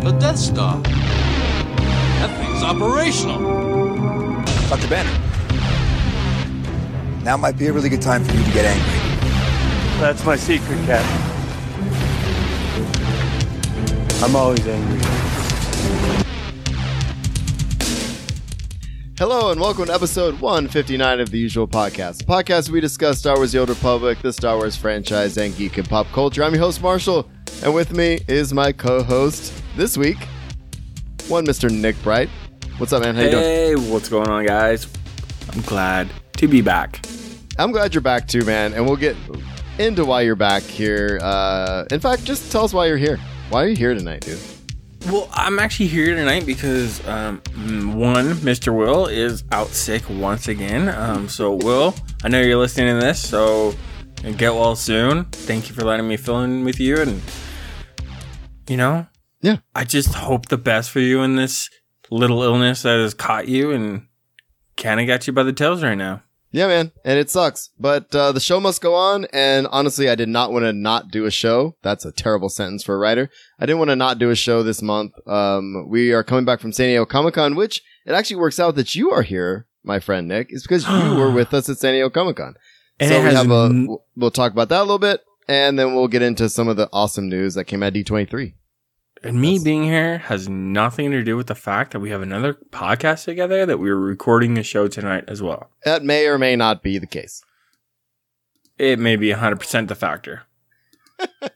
The Death Star. That thing's operational. Dr. Banner. Now might be a really good time for you to get angry. That's my secret, Captain. I'm always angry. Hello and welcome to episode 159 of The Usual Podcast. The podcast where we discuss Star Wars: The Old Republic, the Star Wars franchise, and geek and pop culture. I'm your host, Marshall, and with me is my co-host this week, Mr. Nick Bright. What's up, man? How you doing? Hey, what's going on, guys? I'm glad to be back. I'm glad you're back too, man, and we'll get into why you're back here. In fact, just tell us why you're here. Why are you here tonight, dude? Well, I'm actually here tonight because, one, Mr. Will is out sick once again. So, Will, I know you're listening to this, so get well soon. Thank you for letting me fill in with you. And, you know, yeah, I just hope the best for you in this little illness that has caught you and kind of got you by the tails right now. Yeah, man. And it sucks. But the show must go on. And honestly, I did not want to not do a show. That's a terrible sentence for a writer. I didn't want to not do a show this month. We are coming back from San Diego Comic-Con, which it actually works out that you are here, my friend Nick. It's because you were with us at San Diego Comic-Con. And so we'll talk about that a little bit. And then we'll get into some of the awesome news that came out at D23. And me being here has nothing to do with the fact that we have another podcast together that we were recording a show tonight as well. That may or may not be the case. It may be 100% the factor.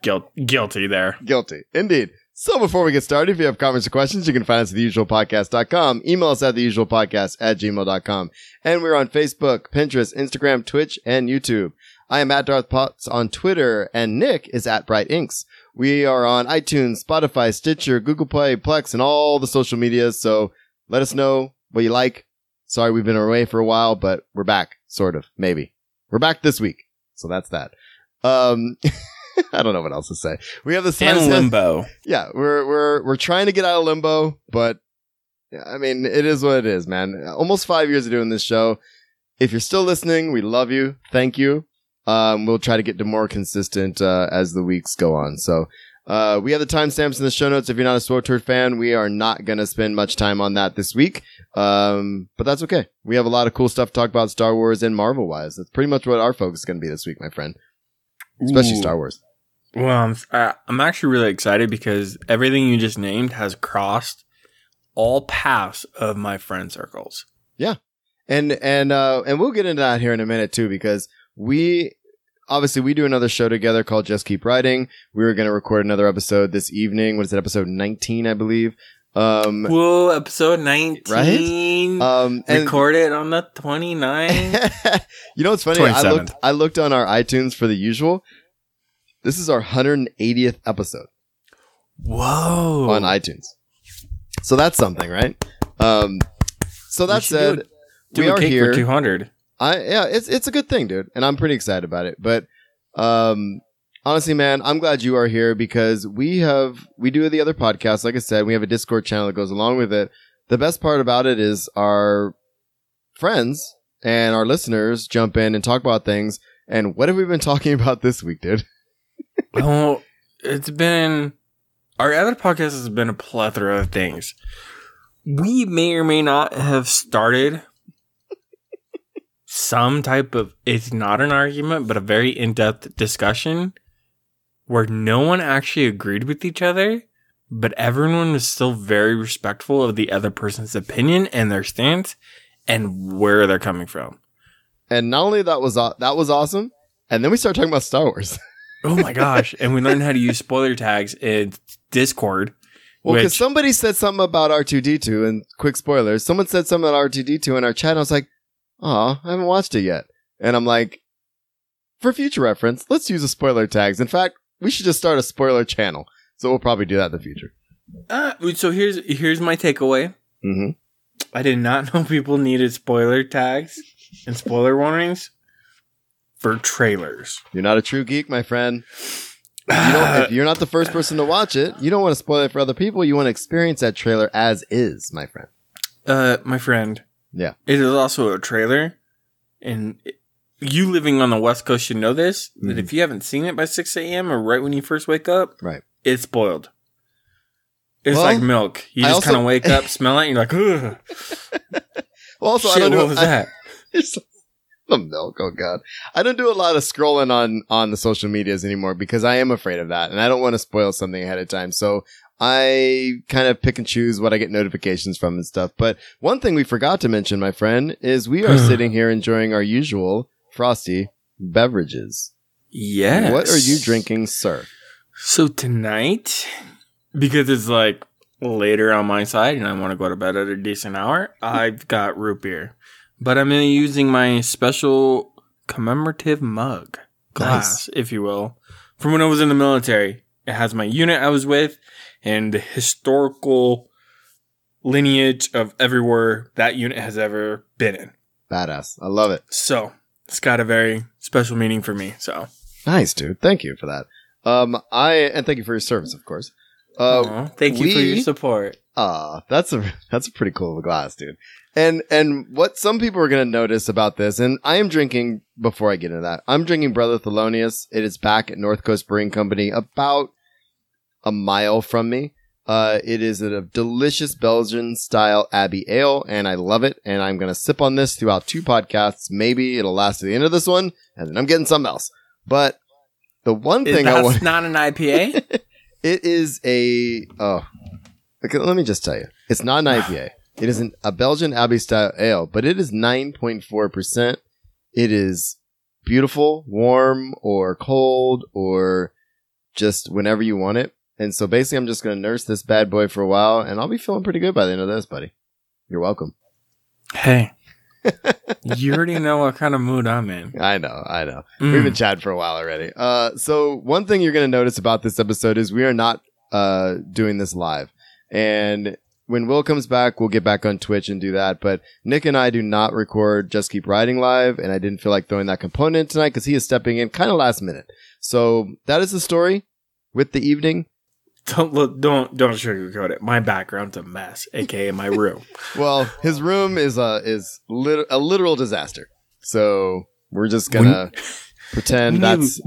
Guilty there. Guilty. Indeed. So before we get started, if you have comments or questions, you can find us at theusualpodcast.com. Email us at theusualpodcast@gmail.com. And we're on Facebook, Pinterest, Instagram, Twitch, and YouTube. I am at Darth Potts on Twitter, and Nick is at Bright Inks. We are on iTunes, Spotify, Stitcher, Google Play, Plex, and all the social medias. So let us know what you like. Sorry, we've been away for a while, but we're back, sort of, maybe. We're back this week. So that's that. I don't know what else to say. We have this in limbo. Yeah, we're trying to get out of limbo, but I mean, it is what it is, man. Almost 5 years of doing this show. If you're still listening, we love you. Thank you. We'll try to get to more consistent as the weeks go on. So we have the timestamps in the show notes. If you're not a SWTOR fan, we are not going to spend much time on that this week. But that's okay. We have a lot of cool stuff to talk about Star Wars and Marvel-wise. That's pretty much what our focus is going to be this week, my friend. Especially Star Wars. Well, I'm actually really excited because everything you just named has crossed all paths of my friend circles. Yeah. And we'll get into that here in a minute, too, because... We do another show together called Just Keep Writing. We were going to record another episode this evening. What is it? Episode 19, I believe. Whoa, episode 19. Right? Recorded on the 29th. You know what's funny? 27th. I looked on our iTunes for the usual. This is our 180th episode. Whoa. On iTunes. So that's something, right? So that said, we are here. For 200. It's a good thing, dude, and I'm pretty excited about it. But honestly, man, I'm glad you are here because we do the other podcasts. Like I said, we have a Discord channel that goes along with it. The best part about it is our friends and our listeners jump in and talk about things. And what have we been talking about this week, dude? Well, it's been our other podcast has been a plethora of things. We may or may not have started some type of, it's not an argument, but a very in-depth discussion where no one actually agreed with each other, but everyone was still very respectful of the other person's opinion and their stance and where they're coming from. And not only that was awesome, and then we started talking about Star Wars. Oh my gosh. And we learned how to use spoiler tags in Discord. Well, because somebody said something about R2-D2, and quick spoilers, someone said something about R2-D2 in our chat, and I was like, oh, I haven't watched it yet. And I'm like, for future reference, let's use the spoiler tags. In fact, we should just start a spoiler channel. So we'll probably do that in the future. So here's my takeaway. Mm-hmm. I did not know people needed spoiler tags and spoiler warnings for trailers. You're not a true geek, my friend. If you're not the first person to watch it, you don't want to spoil it for other people. You want to experience that trailer as is, my friend. My friend. Yeah. It is also a trailer, and you living on the West Coast should know this, mm-hmm. that if you haven't seen it by 6 a.m. or right when you first wake up, right, it's spoiled. It's like milk. You just kind of wake up, smell it, and you're like, ugh. Well, also, shit, I don't know. What was that? It's the milk. Oh, God. I don't do a lot of scrolling on the social medias anymore because I am afraid of that. And I don't want to spoil something ahead of time. So I kind of pick and choose what I get notifications from and stuff. But one thing we forgot to mention, my friend, is we are sitting here enjoying our usual frosty beverages. Yes. What are you drinking, sir? So tonight, because it's like later on my side and I want to go to bed at a decent hour, I've got root beer. But I'm using my special commemorative mug glass, if you will, from when I was in the military. It has my unit I was with and the historical lineage of everywhere that unit has ever been in. Badass. I love it. So it's got a very special meaning for me. So nice, dude. Thank you for that. And thank you for your service, of course. Thank you for your support. That's a pretty cool glass, dude. And what some people are going to notice about this, and I am drinking, before I get into that, I'm drinking Brother Thelonious. It is back at North Coast Brewing Company, about a mile from me. It is a delicious Belgian-style Abbey Ale, and I love it. And I'm going to sip on this throughout two podcasts. Maybe it'll last to the end of this one, and then I'm getting something else. But the one thing I want... That's not an IPA? It is a... Oh, okay, let me just tell you. It's not an IPA. It isn't a Belgian Abbey style ale, but it is 9.4%. It is beautiful, warm or cold or just whenever you want it. And so basically I'm just going to nurse this bad boy for a while and I'll be feeling pretty good by the end of this, buddy. You're welcome. Hey, you already know what kind of mood I'm in. I know. We've been chatting for a while already. So one thing you're going to notice about this episode is we are not doing this live. And when Will comes back, we'll get back on Twitch and do that. But Nick and I do not record Just Keep Riding live, and I didn't feel like throwing that component tonight because he is stepping in kind of last minute. So that is the story with the evening. Don't sugarcoat it. My background's a mess, aka my room. Well, his room is a literal disaster. So we're just gonna pretend that's.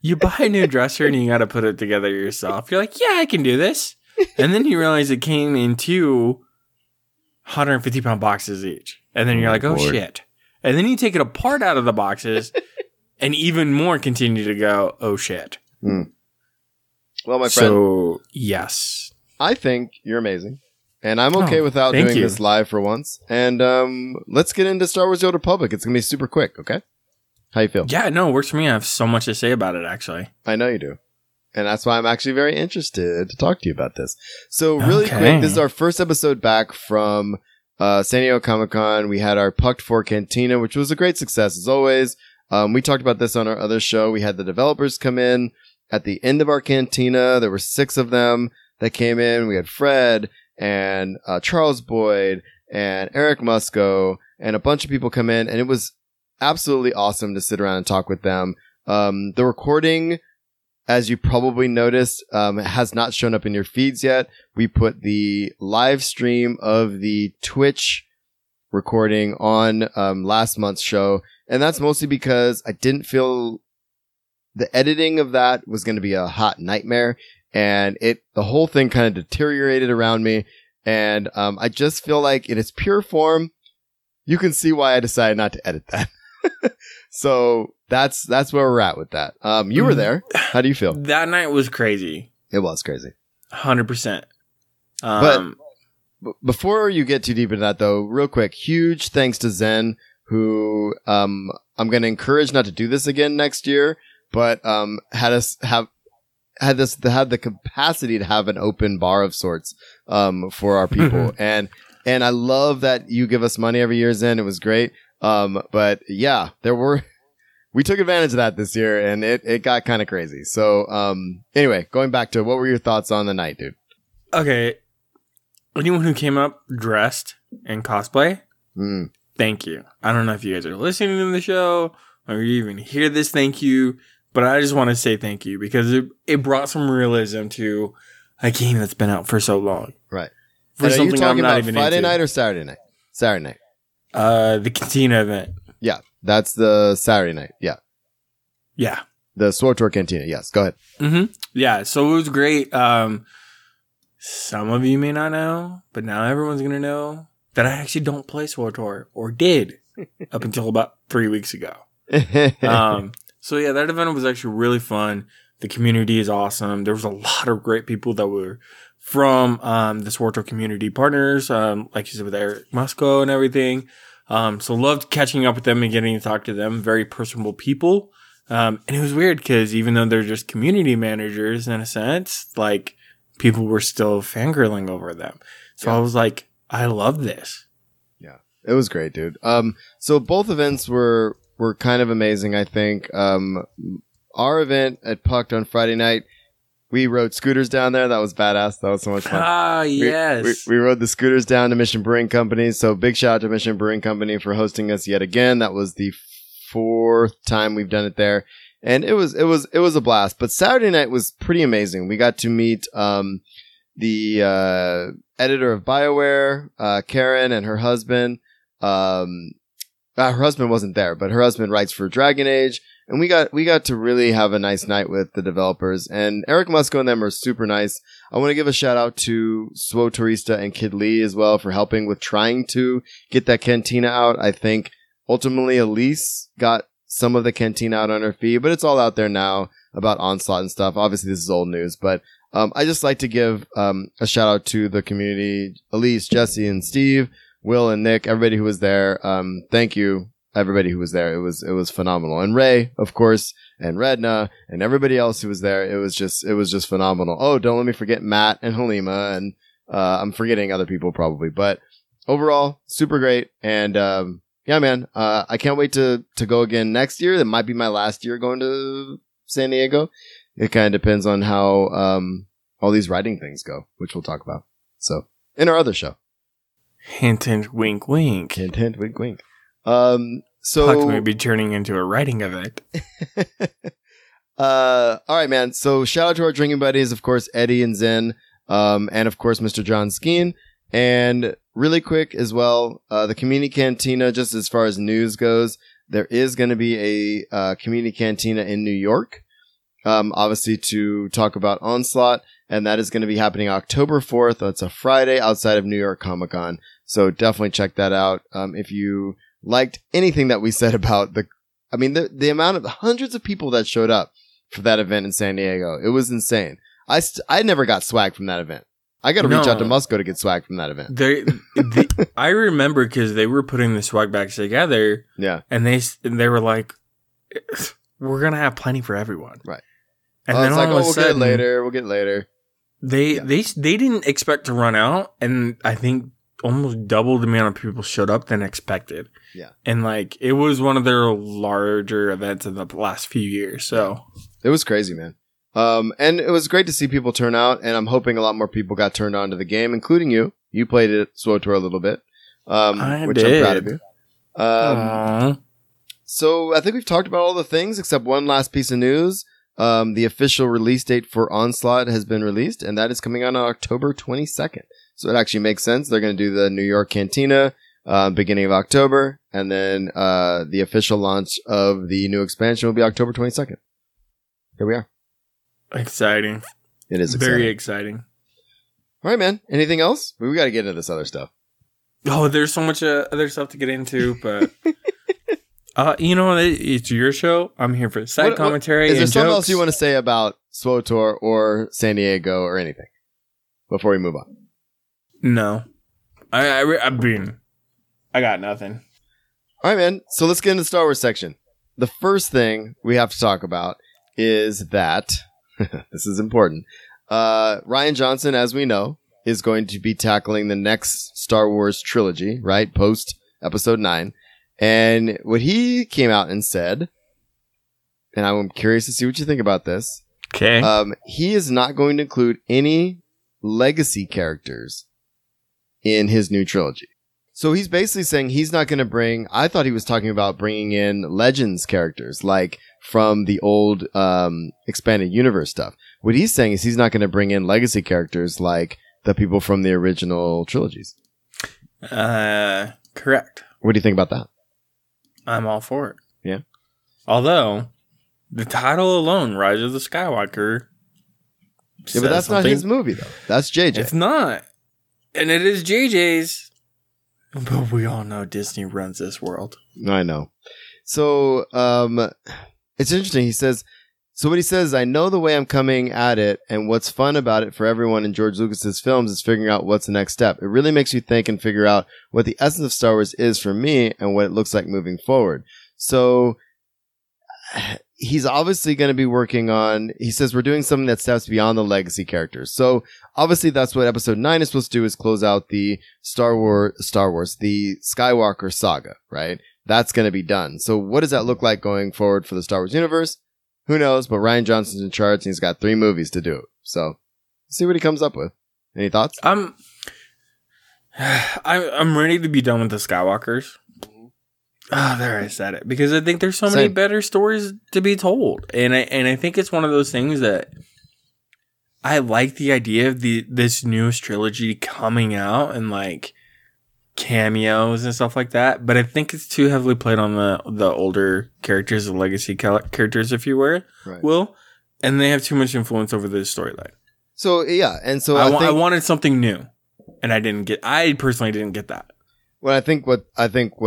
You buy a new dresser and you gotta put it together yourself. You're like, yeah, I can do this. And then you realize it came in two 150-pound boxes each. And then you're like, oh, shit. And then you take it apart out of the boxes and even more continue to go, oh, shit. Mm. Well, my friend. So, yes. I think you're amazing. And I'm okay without doing this live for once. And let's get into Star Wars: The Old Republic. It's going to be super quick, okay? How you feel? Yeah, no, it works for me. I have so much to say about it, actually. I know you do. And that's why I'm actually very interested to talk to you about this. So really quick, this is our first episode back from San Diego Comic-Con. We had our Pucked 4 Cantina, which was a great success as always. We talked about this on our other show. We had the developers come in at the end of our cantina. There were 6 of them that came in. We had Fred and Charles Boyd and Eric Musco and a bunch of people come in. And it was absolutely awesome to sit around and talk with them. The recording... As you probably noticed, it has not shown up in your feeds yet. We put the live stream of the Twitch recording on last month's show. And that's mostly because I didn't feel the editing of that was going to be a hot nightmare. And the whole thing kind of deteriorated around me. And I just feel like in its pure form, you can see why I decided not to edit that. So that's where we're at with that. You were there. How do you feel? That night was crazy. It was crazy. 100%. But before you get too deep into that, though, real quick, huge thanks to Zen, who I'm going to encourage not to do this again next year, but had the capacity to have an open bar of sorts for our people, and I love that you give us money every year, Zen. It was great. But yeah, we took advantage of that this year and it got kind of crazy. So, anyway, going back to what were your thoughts on the night, dude? Okay. Anyone who came up dressed in cosplay, thank you. I don't know if you guys are listening to the show or you even hear this. Thank you. But I just want to say thank you because it brought some realism to a game that's been out for so long. Right. For and something are you talking I'm not about even Friday into. Night or Saturday night? Saturday night. The cantina event. Yeah, that's the Saturday night. Yeah. The SWTOR cantina. Yes, go ahead. Mm-hmm. Yeah, so it was great. Some of you may not know, but now everyone's going to know that I actually don't play SWTOR, or did up until about 3 weeks ago. So yeah, that event was actually really fun. The community is awesome. There was a lot of great people that were from the SWTOR community partners, like you said, with Eric Musco and everything. So loved catching up with them and getting to talk to them. Very personable people. And it was weird because even though they're just community managers in a sense, like people were still fangirling over them. So yeah. I was like, I love this. Yeah, it was great, dude. So both events were kind of amazing, I think. Our event at Pucked on Friday night, we rode scooters down there. That was badass. That was so much fun. Ah, yes. We rode the scooters down to Mission Brewing Company. So big shout out to Mission Brewing Company for hosting us yet again. That was the fourth time we've done it there. And it was a blast. But Saturday night was pretty amazing. We got to meet the editor of BioWare, Karen, and her husband. Her husband wasn't there, but her husband writes for Dragon Age. And we got to really have a nice night with the developers. And Eric Musco and them are super nice. I want to give a shout out to SWTORista and Kid Lee as well for helping with trying to get that cantina out. I think ultimately Elise got some of the cantina out on her feed, but it's all out there now about Onslaught and stuff. Obviously, this is old news, but I just like to give a shout out to the community, Elise, Jesse, and Steve, Will, and Nick, everybody who was there. Thank you. Everybody who was there, it was phenomenal. And Ray, of course, and Redna, and everybody else who was there, it was just phenomenal. Oh, don't let me forget Matt and Halima, and I'm forgetting other people probably, but overall, super great. And yeah, man, I can't wait to go again next year. That might be my last year going to San Diego. It kind of depends on how all these writing things go, which we'll talk about. So in our other show, hint hint, wink wink, hint hint, wink wink. So Puck may be turning into a writing event. All right, man. So shout out to our drinking buddies, of course, Eddie and Zen, and of course, Mr. John Skeen. And really quick as well, the community cantina, just as far as news goes, there is going to be a community cantina in New York, obviously to talk about Onslaught. And that is going to be happening October 4th. That's a Friday outside of New York Comic Con. So definitely check that out. If you liked anything that we said about the amount of hundreds of people that showed up for that event in San Diego. It was insane. I never got swag from that event. I got to reach out to Musco to get swag from that event. I remember because they were putting the swag bags together. Yeah. And they were like, we're going to have plenty for everyone. Right. And then we'll get it later. They didn't expect to run out. And I think almost double the amount of people showed up than expected. Yeah. And it was one of their larger events in the last few years. So it was crazy, man. And it was great to see people turn out, and I'm hoping a lot more people got turned on to the game, including you. You played it at SWTOR a little bit, which I'm proud of you. So I think we've talked about all the things except one last piece of news. The official release date for Onslaught has been released, and that is coming out on October 22nd. So it actually makes sense. They're going to do the New York Cantina beginning of October, and then the official launch of the new expansion will be October 22nd. Here we are. Exciting. It is exciting. Very exciting. All right, man. Anything else? We got to get into this other stuff. Oh, there's so much other stuff to get into, but it's your show. I'm here for side commentary. Is there something else you want to say about SWTOR or San Diego or anything before we move on? No, I got nothing. All right, man. So let's get into the Star Wars section. The first thing we have to talk about is that. This is important. Rian Johnson, as we know, is going to be tackling the next Star Wars trilogy, right? Post episode 9. And what he came out and said, and I'm curious to see what you think about this. Okay. He is not going to include any legacy characters in his new trilogy. So he's basically saying he's not going to bring... I thought he was talking about bringing in Legends characters, like from the old expanded universe stuff. What he's saying is he's not going to bring in legacy characters like the people from the original trilogies. Correct. What do you think about that? I'm all for it. Yeah. Although, the title alone, Rise of the Skywalker, Yeah, but that's something. Not his movie, though. That's JJ. It's not. And it is JJ's. But we all know Disney runs this world. I know. So it's interesting. He says, so what he says, I know the way I'm coming at it, and what's fun about it for everyone in George Lucas's films is figuring out what's the next step. It really makes you think and figure out what the essence of Star Wars is for me and what it looks like moving forward. So he's obviously going to be working on, he says, we're doing something that steps beyond the legacy characters. So obviously that's what episode 9 is supposed to do, is close out the Star Wars, the Skywalker saga, right? That's going to be done. So what does that look like going forward for the Star Wars universe? Who knows? But Rian Johnson's in charge, and he's got 3 movies to do it. So see what he comes up with. Any thoughts? I'm ready to be done with the Skywalkers. Oh, there, I said it. Because I think there's so many better stories to be told. And I think it's one of those things that I like the idea of this newest trilogy coming out and like cameos and stuff like that. But I think it's too heavily played on the older characters, the legacy characters, if you were. Right. Will. And they have too much influence over the storyline. So, yeah. And so I wanted something new. And I personally didn't get that. Well, I think what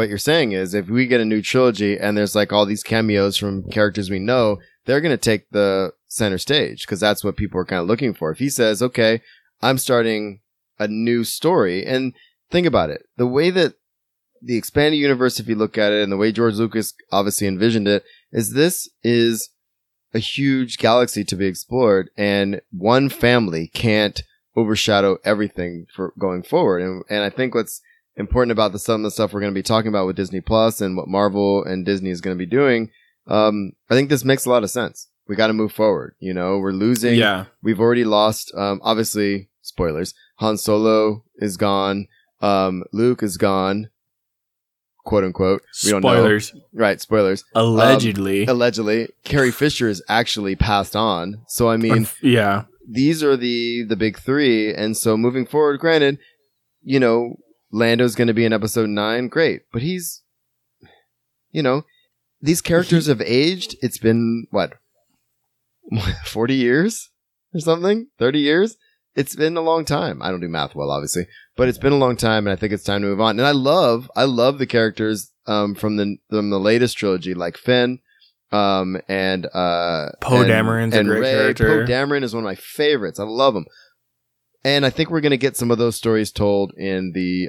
you're saying is, if we get a new trilogy and there's like all these cameos from characters we know, they're going to take the center stage because that's what people are kind of looking for. If he says, okay, I'm starting a new story, and think about it, the way that the expanded universe, if you look at it, and the way George Lucas obviously envisioned it, is this is a huge galaxy to be explored, and one family can't overshadow everything for going forward. And I think what's important about some of the stuff we're going to be talking about with Disney Plus and what Marvel and Disney is going to be doing, I think this makes a lot of sense. We got to move forward. You know, we're losing. Yeah. We've already lost. Obviously, spoilers. Han Solo is gone. Luke is gone. Quote unquote. We don't know. Spoilers. Right. Spoilers. Allegedly. Carrie Fisher is actually passed on. So, I mean, yeah, these are the big three. And so moving forward, granted, you know, Lando's going to be in episode 9. Great. But he's, you know, these characters have aged. It's been, what, 40 years or something? 30 years? It's been a long time. I don't do math well, obviously. But it's been a long time, and I think it's time to move on. And I love the characters from the latest trilogy, like Finn and Poe Dameron's a great character. Poe Dameron is one of my favorites. I love him. And I think we're going to get some of those stories told in the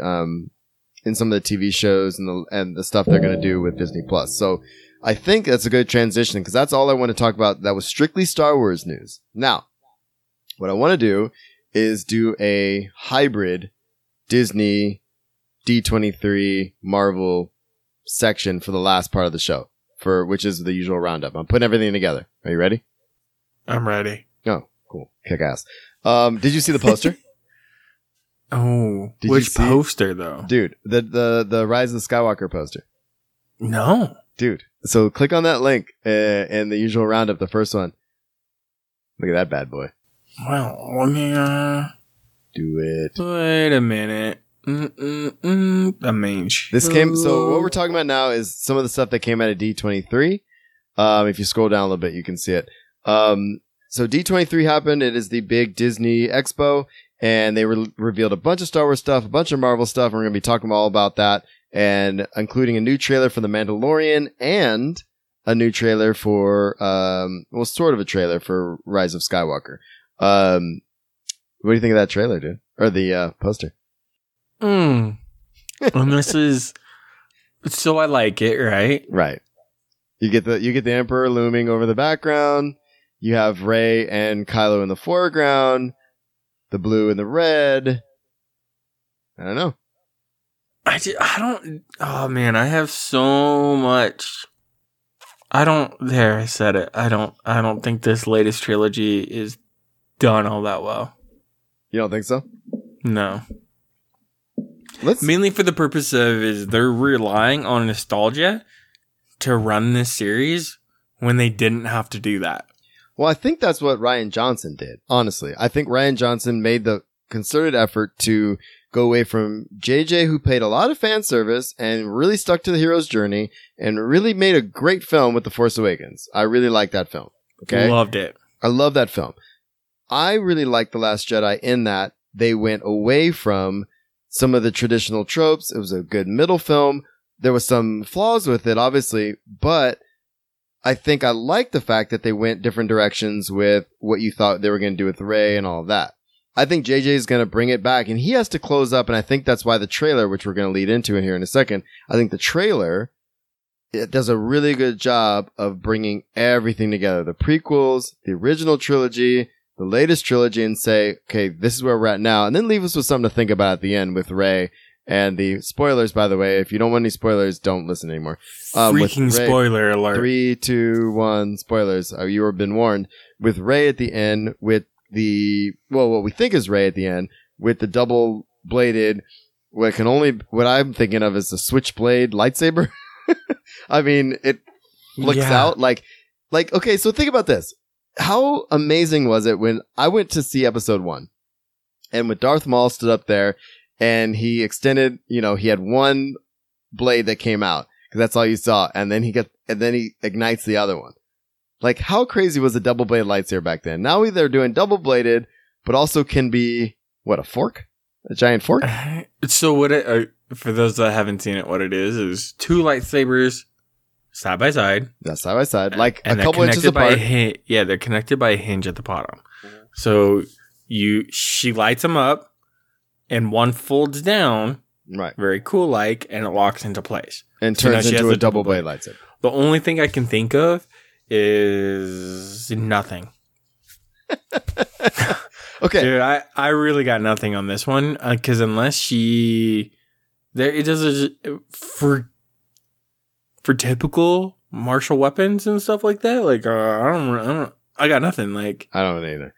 in some of the TV shows and the stuff they're going to do with Disney Plus. So I think that's a good transition, because that's all I want to talk about. That was strictly Star Wars news. Now, what I want to do is do a hybrid Disney D23 Marvel section for the last part of the show, which is the usual roundup. I'm putting everything together. Are you ready? I'm ready. Oh, cool. Kick ass. Did you see the poster? Which poster it? Though? Dude, the Rise of the Skywalker poster. No. Dude, so click on that link and the usual roundup, the first one. Look at that bad boy. Well, let me do it. Wait a minute. I mean, this came. So what we're talking about now is some of the stuff that came out of D23. If you scroll down a little bit, you can see it. So D23 happened. It is the big Disney Expo, and they revealed a bunch of Star Wars stuff, a bunch of Marvel stuff. And we're going to be talking all about that, and including a new trailer for The Mandalorian and a new trailer for, sort of a trailer for Rise of Skywalker. What do you think of that trailer, dude? Or the poster? And this is... So I like it, right? Right. You get the Emperor looming over the background. You have Ray and Kylo in the foreground, the blue and the red. I don't know. Oh man, I have so much. There, I said it. I don't think this latest trilogy is done all that well. You don't think so? No. Mainly for the purpose of is they're relying on nostalgia to run this series when they didn't have to do that. Well, I think that's what Rian Johnson did, honestly. I think Rian Johnson made the concerted effort to go away from JJ, who paid a lot of fan service and really stuck to the hero's journey and really made a great film with The Force Awakens. I really like that film. Okay. Loved it. I love that film. I really liked The Last Jedi in that they went away from some of the traditional tropes. It was a good middle film. There was some flaws with it, obviously, but I think I liked the fact that they went different directions with what you thought they were going to do with Rey and all of that. I think JJ is going to bring it back, and he has to close up, and I think that's why the trailer, which we're going to lead into in here in a second, I think the trailer, it does a really good job of bringing everything together. The prequels, the original trilogy, the latest trilogy, and say, okay, this is where we're at now, and then leave us with something to think about at the end with Rey. And the spoilers, by the way, if you don't want any spoilers, don't listen anymore. Freaking Rey, spoiler alert. 3, 2, 1, spoilers. You have been warned. With Rey at the end, with the, well, what we think is Rey at the end, with the double-bladed, what I'm thinking of is the switchblade lightsaber. I mean, it looks out like, okay, so think about this. How amazing was it when I went to see episode 1, and when Darth Maul stood up there, and he extended, you know, he had one blade that came out because that's all you saw. And then he ignites the other one. Like, how crazy was the double blade lightsaber back then? Now they're doing double bladed, but also can be, what, a fork? A giant fork? So what it, for those that haven't seen it, what it is two lightsabers side by side. That's side by side. Like and a couple inches apart. They're connected by a hinge at the bottom. Mm-hmm. So she lights them up. And one folds down, right? Very cool, like, and it locks into place and turns into a double blade lightsaber. The only thing I can think of is nothing. Okay, dude, I really got nothing on this one because unless for typical martial weapons and stuff like that, like I got nothing. Like I don't either,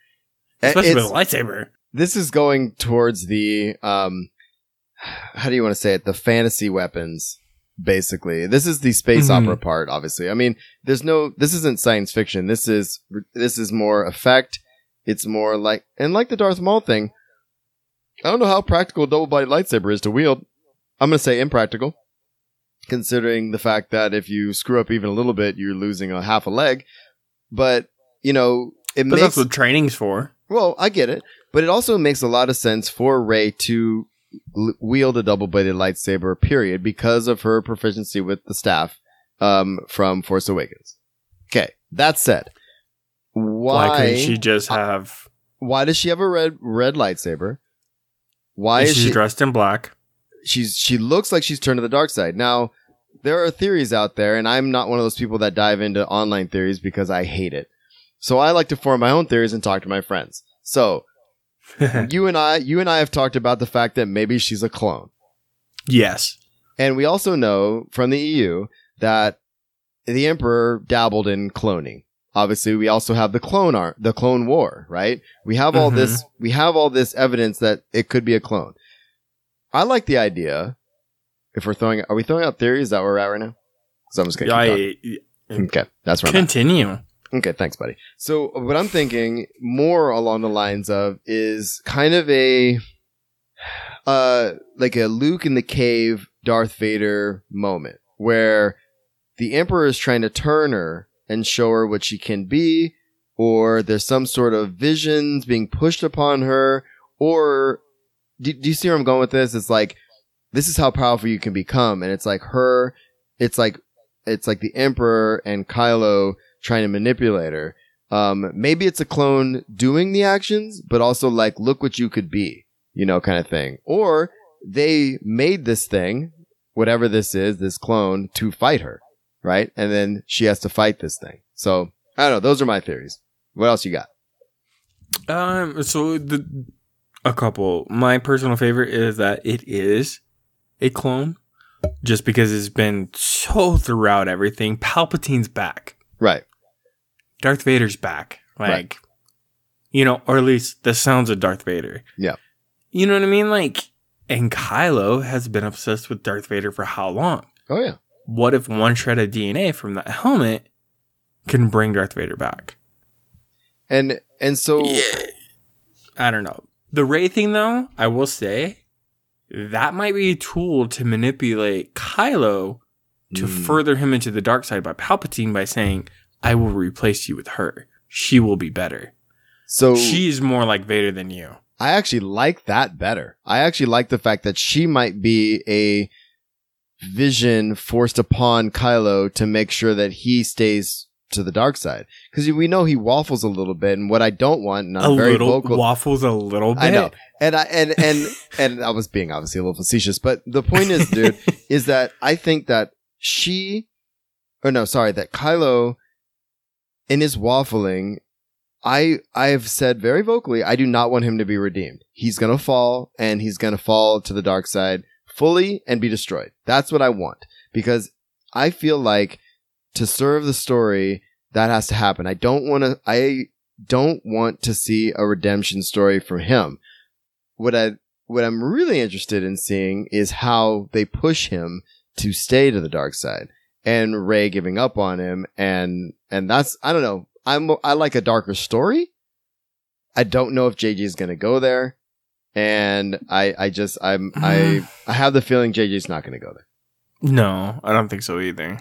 especially with a lightsaber. This is going towards the, how do you want to say it? The fantasy weapons, basically. This is the space opera part, obviously. I mean, this isn't science fiction. This is more effect. It's more like the Darth Maul thing. I don't know how practical a double-bladed lightsaber is to wield. I'm going to say impractical, considering the fact that if you screw up even a little bit, you're losing a half a leg. But, you know, but that's what training's for. Well, I get it. But it also makes a lot of sense for Rey to wield a double-bladed lightsaber, period, because of her proficiency with the staff from Force Awakens. Okay, that said, why does she have a red lightsaber? Why is she dressed in black? She looks like she's turned to the dark side. Now, there are theories out there, and I'm not one of those people that dive into online theories because I hate it. So I like to form my own theories and talk to my friends. So you and I have talked about the fact that maybe she's a clone. Yes. And we also know from the EU that the Emperor dabbled in cloning. Obviously, we also have the clone war, right? We have all this evidence that it could be a clone. I like the idea. Are we throwing out theories? Is that where we're at right now? Because I'm just going to keep going. Okay, that's right. Continue. Okay, thanks, buddy. So what I'm thinking more along the lines of is kind of a like a Luke in the cave Darth Vader moment where the Emperor is trying to turn her and show her what she can be, or there's some sort of visions being pushed upon her, or do you see where I'm going with this? It's like, this is how powerful you can become. And it's like it's like the Emperor and Kylo trying to manipulate her. Maybe it's a clone doing the actions, but also like, look what you could be, you know, kind of thing. Or they made this thing, whatever this is, this clone, to fight her, right? And then she has to fight this thing. So I don't know. Those are my theories. What else you got? A couple. My personal favorite is that it is a clone, just because it's been so throughout everything. Palpatine's back, right? Darth Vader's back. Like, right. You know, or at least the sounds of Darth Vader. Yeah. You know what I mean? Like, and Kylo has been obsessed with Darth Vader for how long? Oh, yeah. What if one shred of DNA from that helmet can bring Darth Vader back? And so... Yeah. I don't know. The Rey thing, though, I will say, that might be a tool to manipulate Kylo to further him into the dark side by Palpatine by saying... I will replace you with her. She will be better. So she's more like Vader than you. I actually like that better. I actually like the fact that she might be a vision forced upon Kylo to make sure that he stays to the dark side, because we know he waffles a little bit, and what I don't want, and I'm very vocal, waffles a little bit. I know, and I was being obviously a little facetious, but the point is, dude, is that I think that that Kylo, in his waffling, I have said very vocally, I do not want him to be redeemed. He's going to fall, and he's going to fall to the dark side fully and be destroyed. That's what I want, because I feel like to serve the story, that has to happen. I don't want to see a redemption story for him. What I'm really interested in seeing is how they push him to stay to the dark side, and Rey giving up on him, and that's, I don't know. I like a darker story. I don't know if JJ is going to go there, and I have the feeling JJ's not going to go there. No, I don't think so either.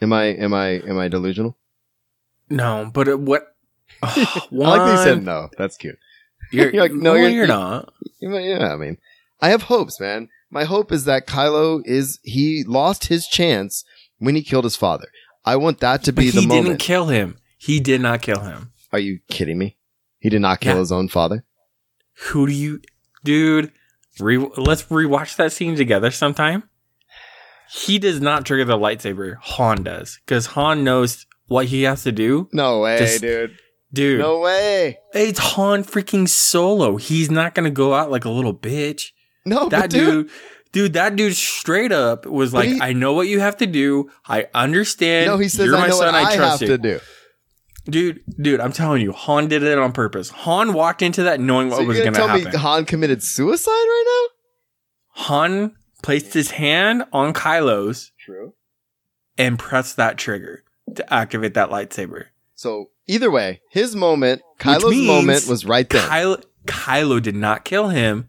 Am I delusional? No, but what? One, I like that you said no. That's cute. You're like, no, you're not. Yeah, I mean, I have hopes, man. My hope is that Kylo he lost his chance when he killed his father. I want that to be the moment. He didn't kill him. He did not kill him. Are you kidding me? He did not kill his own father? Who do you... Dude, let's rewatch that scene together sometime. He does not trigger the lightsaber. Han does. Because Han knows what he has to do. No way, dude. Dude. No way. It's Han freaking Solo. He's not going to go out like a little bitch. No, that dude... Dude, that dude straight up was like, I know what you have to do. I understand. No, he says, you're my son. I trust you. I know what I have to do. Dude, I'm telling you, Han did it on purpose. Han walked into that knowing what was going to happen. So you're going to tell me Han committed suicide right now? Han placed his hand on Kylo's. True. And pressed that trigger to activate that lightsaber. So either way, his moment, Kylo's moment was right there. Kylo did not kill him.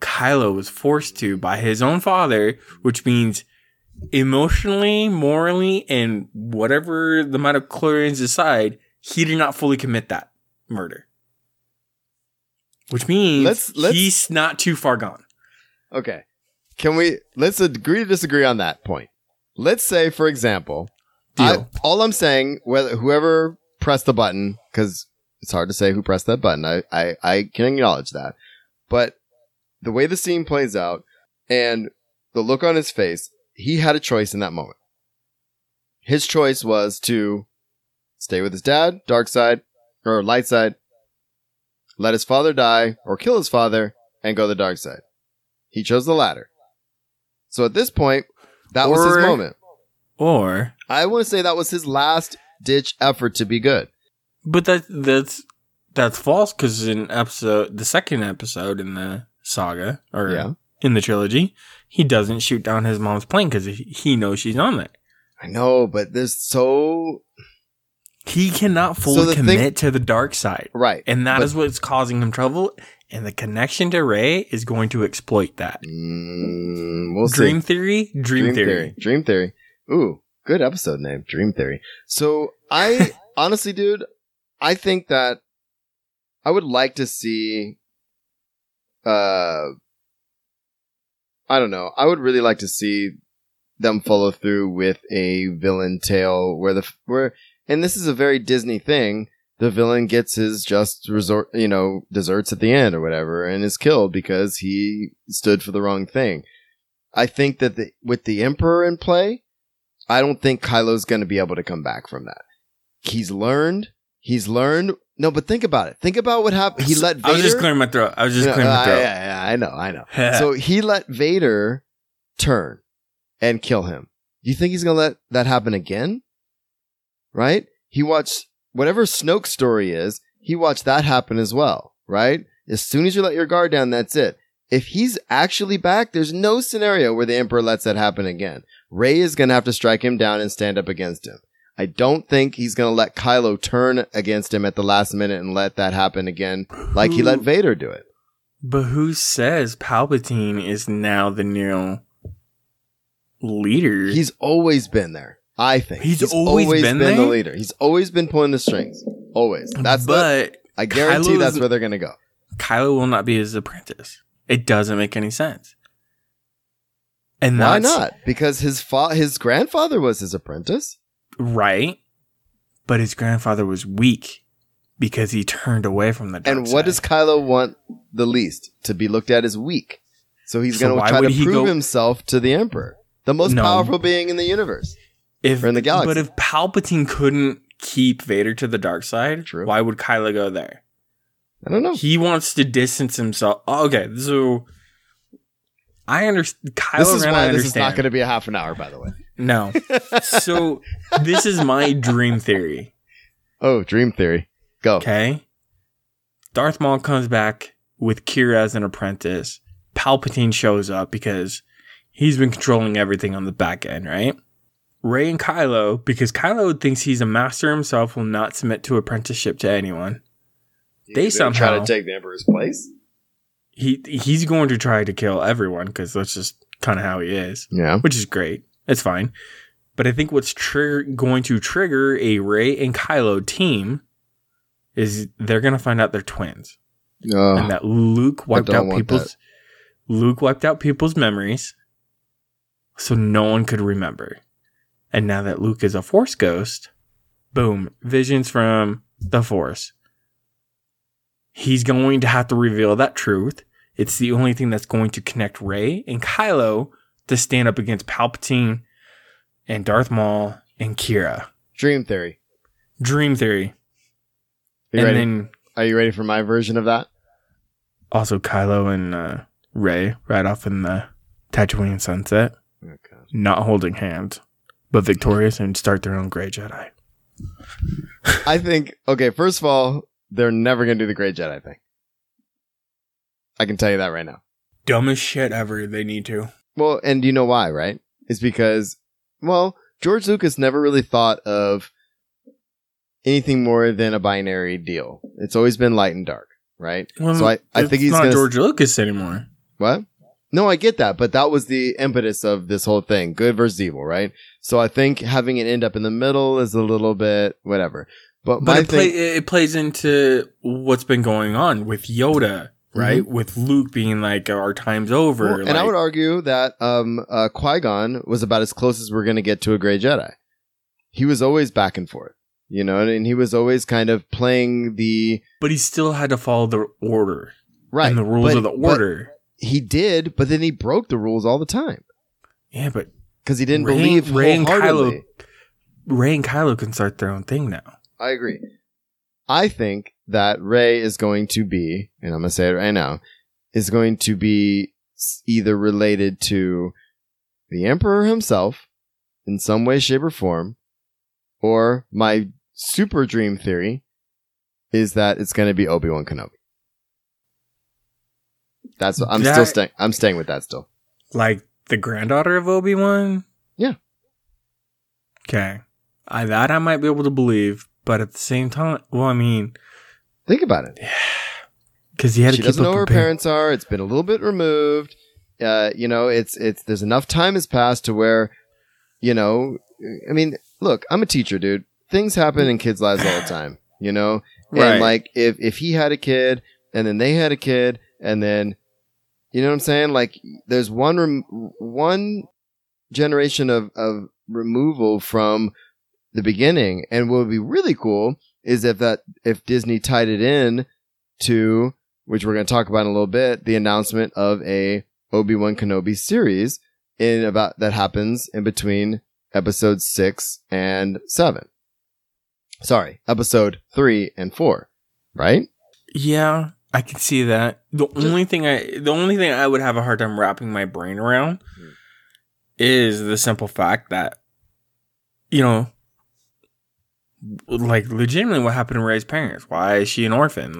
Kylo was forced to by his own father, which means emotionally, morally, and whatever the midichlorians decide, he did not fully commit that murder. Which means he's not too far gone. Okay. Let's agree to disagree on that point. Let's say, for example, all I'm saying, whoever pressed the button, because it's hard to say who pressed that button. I can acknowledge that. But the way the scene plays out and the look on his face, he had a choice in that moment. His choice was to stay with his dad, dark side, or light side, let his father die, or kill his father, and go the dark side. He chose the latter. So at this point, that was his moment. Or... I want to say that was his last-ditch effort to be good. But that's false, because in the second episode in the... saga or in the trilogy, he doesn't shoot down his mom's plane because he knows she's on there. I know, but he cannot fully commit to the dark side, right? And that is what's causing him trouble. And the connection to Rey is going to exploit that. We'll dream see. Theory, dream theory, dream theory. Ooh, good episode name, dream theory. So I honestly, dude, I think that I would like to see. I don't know. I would really like to see them follow through with a villain tale where and this is a very Disney thing. The villain gets his just resort, desserts at the end or whatever, and is killed because he stood for the wrong thing. I think that with the Emperor in play, I don't think Kylo's going to be able to come back from that. He's learned. No, but think about it. Think about what happened. He let Vader... I was just clearing my throat. Yeah, I know. So he let Vader turn and kill him. Do you think he's going to let that happen again? Right? He watched... Whatever Snoke's story is, he watched that happen as well. Right? As soon as you let your guard down, that's it. If he's actually back, there's no scenario where the Emperor lets that happen again. Rey is going to have to strike him down and stand up against him. I don't think he's going to let Kylo turn against him at the last minute and let that happen again like he let Vader do it. But who says Palpatine is now the new leader? He's always been there, I think. He's always been the leader. He's always been pulling the strings. Always. I guarantee that's where they're going to go. Kylo will not be his apprentice. It doesn't make any sense. And why not? Because his grandfather was his apprentice. Right. But his grandfather was weak because he turned away from the dark side. And what does Kylo want the least? To be looked at as weak. So he's going to try to prove himself to the Emperor. The most powerful being in the universe. Or in the galaxy. But if Palpatine couldn't keep Vader to the dark side, why would Kylo go there? I don't know. He wants to distance himself. Oh, okay, so I understand. This is not going to be a half an hour, by the way. No. So this is my dream theory. Oh, dream theory. Go. Okay. Darth Maul comes back with Kira as an apprentice. Palpatine shows up because he's been controlling everything on the back end, right? Rey and Kylo, because Kylo thinks he's a master himself, will not submit to apprenticeship to anyone. They somehow try to take the Emperor's place. He's going to try to kill everyone because that's just kind of how he is. Yeah, which is great. It's fine, but I think what's going to trigger a Rey and Kylo team is they're going to find out they're twins, and that Luke wiped out people's memories, so no one could remember. And now that Luke is a Force ghost, boom, visions from the Force. He's going to have to reveal that truth. It's the only thing that's going to connect Rey and Kylo to stand up against Palpatine and Darth Maul and Kira. Dream theory. Are you ready for my version of that? Also, Kylo and Rey right off in the Tatooine sunset. Okay. Not holding hands. But victorious and start their own Grey Jedi. I think, okay, first of all, they're never going to do the Grey Jedi thing. I can tell you that right now. Dumbest shit ever. They need to. Well, and you know why, right? It's because, George Lucas never really thought of anything more than a binary deal. It's always been light and dark, right? Well, so I think he's not George Lucas anymore. What? No, I get that, but that was the impetus of this whole thing. Good versus evil, right? So I think having it end up in the middle is a little bit whatever. But it plays into what's been going on with Yoda, right? Mm-hmm. With Luke being like, our time's over. Well, and I would argue that Qui-Gon was about as close as we're going to get to a Grey Jedi. He was always back and forth, you know, and he was always kind of playing the... But he still had to follow the order. Right. And the rules of the order. He did, but then he broke the rules all the time. Yeah, but... Because he didn't believe wholeheartedly. Rey and Kylo can start their own thing now. I agree. I think that Rey is going to be, and I'm going to say it right now, is going to be either related to the Emperor himself in some way, shape, or form, or my super dream theory is that it's going to be Obi-Wan Kenobi. That's what I'm still staying. I'm staying with that still. Like the granddaughter of Obi-Wan? Yeah. Okay. I might be able to believe, but at the same time, think about it. Yeah. Because she doesn't know where her parents are. It's been a little bit removed. It's there's enough time has passed to where, look, I'm a teacher, dude. Things happen in kids' lives all the time, you know? Right. And like if he had a kid and then they had a kid. And then, you know what I'm saying? Like, there's one generation of removal from the beginning. And what would be really cool is if Disney tied it in to, which we're going to talk about in a little bit, the announcement of a Obi-Wan Kenobi series that happens in between episodes 6 and 7. Sorry, episode 3 and 4, right? Yeah. I can see that. The only thing I would have a hard time wrapping my brain around is the simple fact that, legitimately what happened to Rey's parents. Why is she an orphan?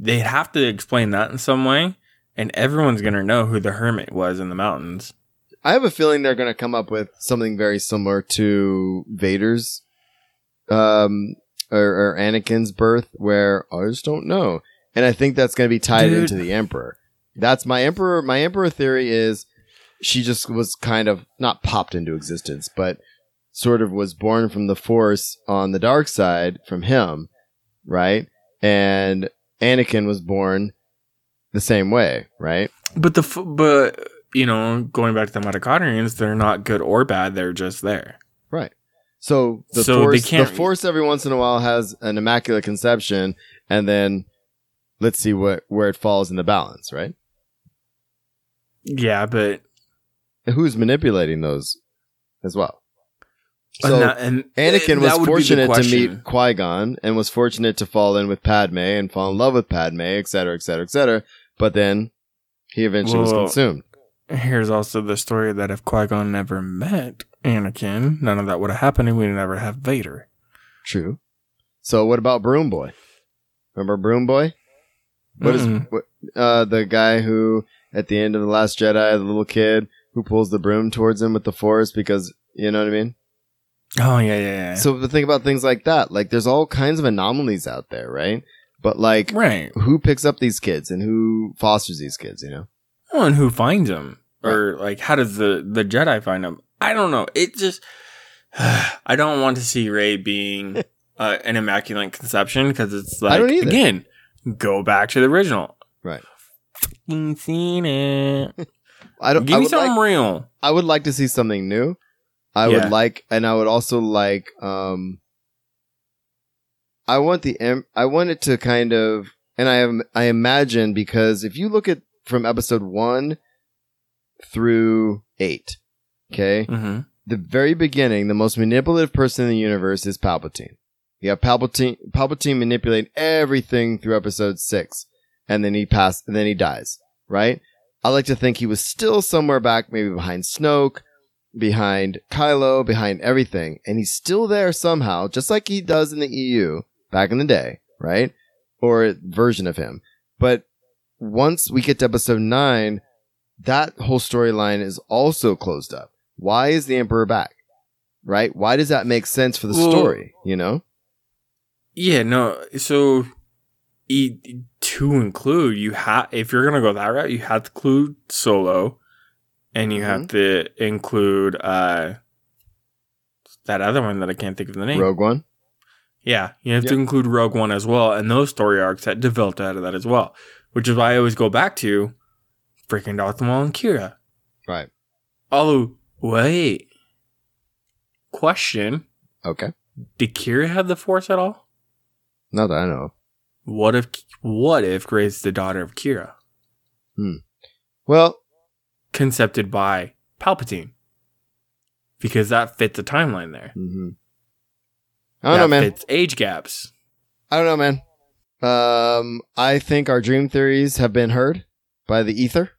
They'd have to explain that in some way, and everyone's going to know who the hermit was in the mountains. I have a feeling they're going to come up with something very similar to Vader's, or Anakin's birth, where I just don't know. And I think that's going to be tied into the Emperor. That's my Emperor. My Emperor theory is she just was kind of not popped into existence, but sort of was born from the Force on the dark side from him, right? And Anakin was born the same way, right? But you know, going back to the Mitochondrians, they're not good or bad; they're just there, right? So the Force every once in a while has an immaculate conception, and then let's see where it falls in the balance, right? Yeah, but who's manipulating those as well? So Anakin was fortunate to meet Qui-Gon and was fortunate to fall in with Padmé and fall in love with Padmé, et cetera, et cetera, et cetera. But then he eventually was consumed. Here's also the story that if Qui-Gon never met Anakin, none of that would have happened and we'd never have Vader. True. So what about Broom Boy? Remember Broom Boy? What is the guy who at the end of The Last Jedi, the little kid who pulls the broom towards him with the Force because, you know what I mean? Oh, yeah. So the thing about things like that, like there's all kinds of anomalies out there, right? But like, who picks up these kids and who fosters these kids, you know? Well, and who finds them? Right. Or like, how does the Jedi find them? I don't know. It just, I don't want to see Rey being an immaculate conception because it's like, I don't either. Again, go back to the original. Right. Fucking seen it. Give me something real. I would like to see something new. I want it to kind of, and I imagine, because if you look at from episode 1 through 8, okay, the very beginning, the most manipulative person in the universe is Palpatine. You have Palpatine manipulate everything through episode 6, and then he dies, right? I like to think he was still somewhere back, maybe behind Snoke, behind Kylo, behind everything, and he's still there somehow, just like he does in the EU back in the day, right? Or a version of him. But once we get to episode 9, that whole storyline is also closed up. Why is the Emperor back, right? Why does that make sense for the story, you know? Yeah, no, so to include, if you're going to go that route, you have to include Solo. And you have to include that other one that I can't think of the name. Rogue One? Yeah. You have to include Rogue One as well. And those story arcs that developed out of that as well. Which is why I always go back to freaking Darth Maul and Kira. Right. Although, wait. Question. Okay. Did Kira have the Force at all? Not that I know of. What if Rey's the daughter of Kira? Well... concepted by Palpatine, because that fits a timeline there. I don't know, man. Fits age gaps. I don't know, man. I think our dream theories have been heard by the ether.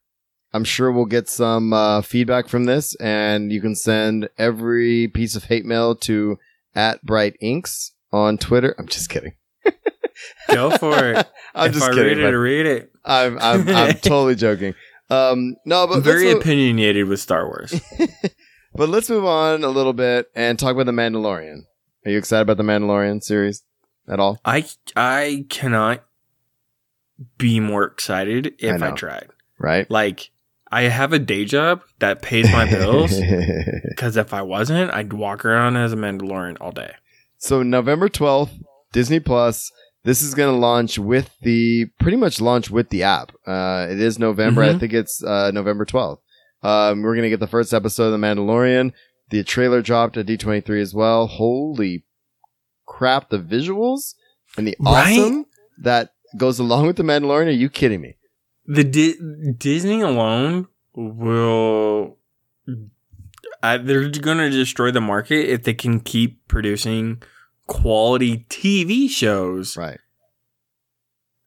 I'm sure we'll get some feedback from this, and you can send every piece of hate mail to @BrightInks on Twitter. I'm just kidding. Go for it. I'm just kidding. Read it. I'm totally joking. No, but very opinionated with Star Wars. But let's move on a little bit and talk about The Mandalorian. Are you excited about The Mandalorian series at all? I cannot be more excited if I tried. Right? Like, I have a day job that pays my bills, because if I wasn't, I'd walk around as a Mandalorian all day. So November 12th, Disney Plus. This is going to launch with the app. It is November. I think it's November 12th. We're going to get the first episode of The Mandalorian. The trailer dropped at D23 as well. Holy crap. The visuals and the awesome that goes along with The Mandalorian. Are you kidding me? The Disney alone will... they're going to destroy the market if they can keep producing... quality TV shows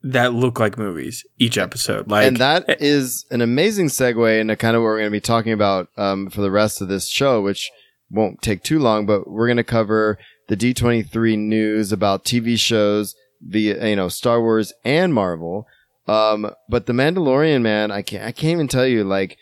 that look like movies each episode. Like, and that is an amazing segue into kind of what we're going to be talking about for the rest of this show, which won't take too long, but we're going to cover the D23 news about TV shows, Star Wars and Marvel. But The Mandalorian, man, I can't even tell you, like,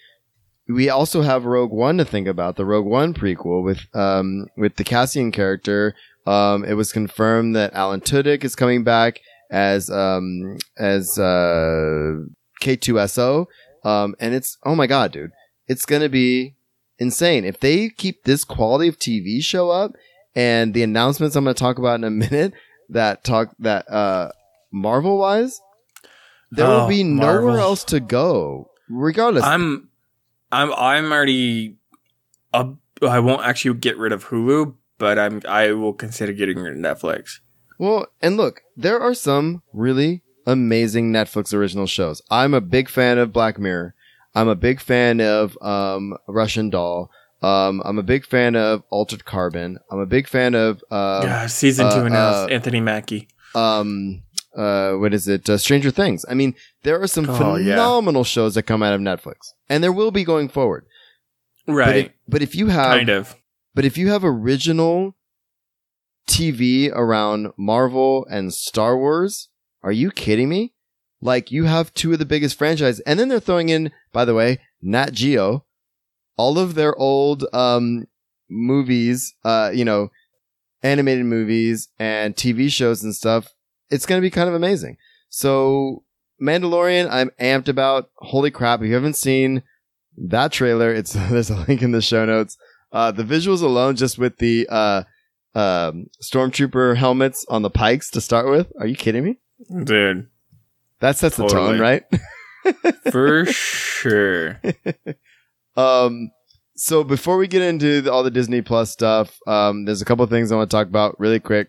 we also have Rogue One to think about, the Rogue One prequel with the Cassian character. It was confirmed that Alan Tudyk is coming back as K2SO, and it's, oh my god, dude, it's gonna be insane. If they keep this quality of TV show up, and the announcements I'm going to talk about in a minute that Marvel wise, there will be nowhere else to go. Regardless, I'm already. I won't actually get rid of Hulu, but I will consider getting rid of Netflix. Well, and look, there are some really amazing Netflix original shows. I'm a big fan of Black Mirror. I'm a big fan of Russian Doll. I'm a big fan of Altered Carbon. I'm a big fan of season 2 announced. Anthony Mackie. What is it? Stranger Things. I mean, there are some phenomenal shows that come out of Netflix, and there will be going forward. Right. But if you have original TV around Marvel and Star Wars, are you kidding me? Like, you have two of the biggest franchises, and then they're throwing in, by the way, Nat Geo, all of their old movies, animated movies and TV shows and stuff. It's going to be kind of amazing. So, Mandalorian, I'm amped about. Holy crap, if you haven't seen that trailer, there's a link in the show notes. The visuals alone, just with the stormtrooper helmets on the pikes to start with. Are you kidding me? Dude. That sets the tone, right? For sure. So before we get into all the Disney Plus stuff, there's a couple of things I want to talk about really quick.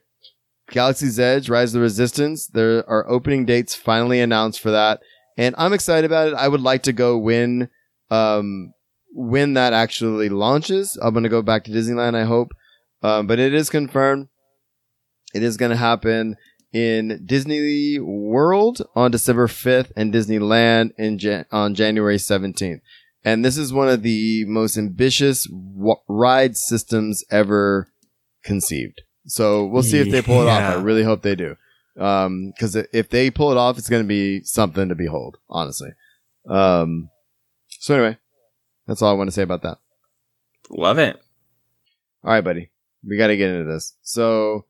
Galaxy's Edge, Rise of the Resistance. There are opening dates finally announced for that, and I'm excited about it. I would like to go when that actually launches. I'm going to go back to Disneyland, I hope. But it is confirmed. It is going to happen in Disney World on December 5th and Disneyland on January 17th. And this is one of the most ambitious ride systems ever conceived. So we'll see if they pull it off. I really hope they do. Because if they pull it off, it's going to be something to behold, honestly. So anyway, that's all I want to say about that. Love it. All right, buddy. We got to get into this. So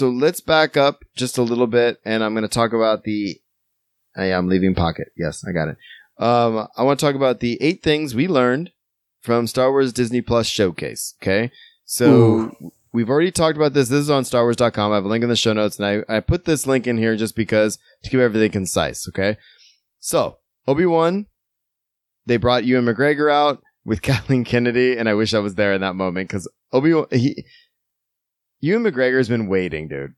let's back up just a little bit, and I'm going to talk about the... I'm leaving pocket. Yes, I got it. I want to talk about the 8 things we learned from Star Wars Disney Plus Showcase, okay? So we've already talked about this. This is on StarWars.com. I have a link in the show notes, and I put this link in here just because to keep everything concise, okay? So, Obi-Wan... They brought Ewan McGregor out with Kathleen Kennedy, and I wish I was there in that moment because Ewan McGregor has been waiting, dude.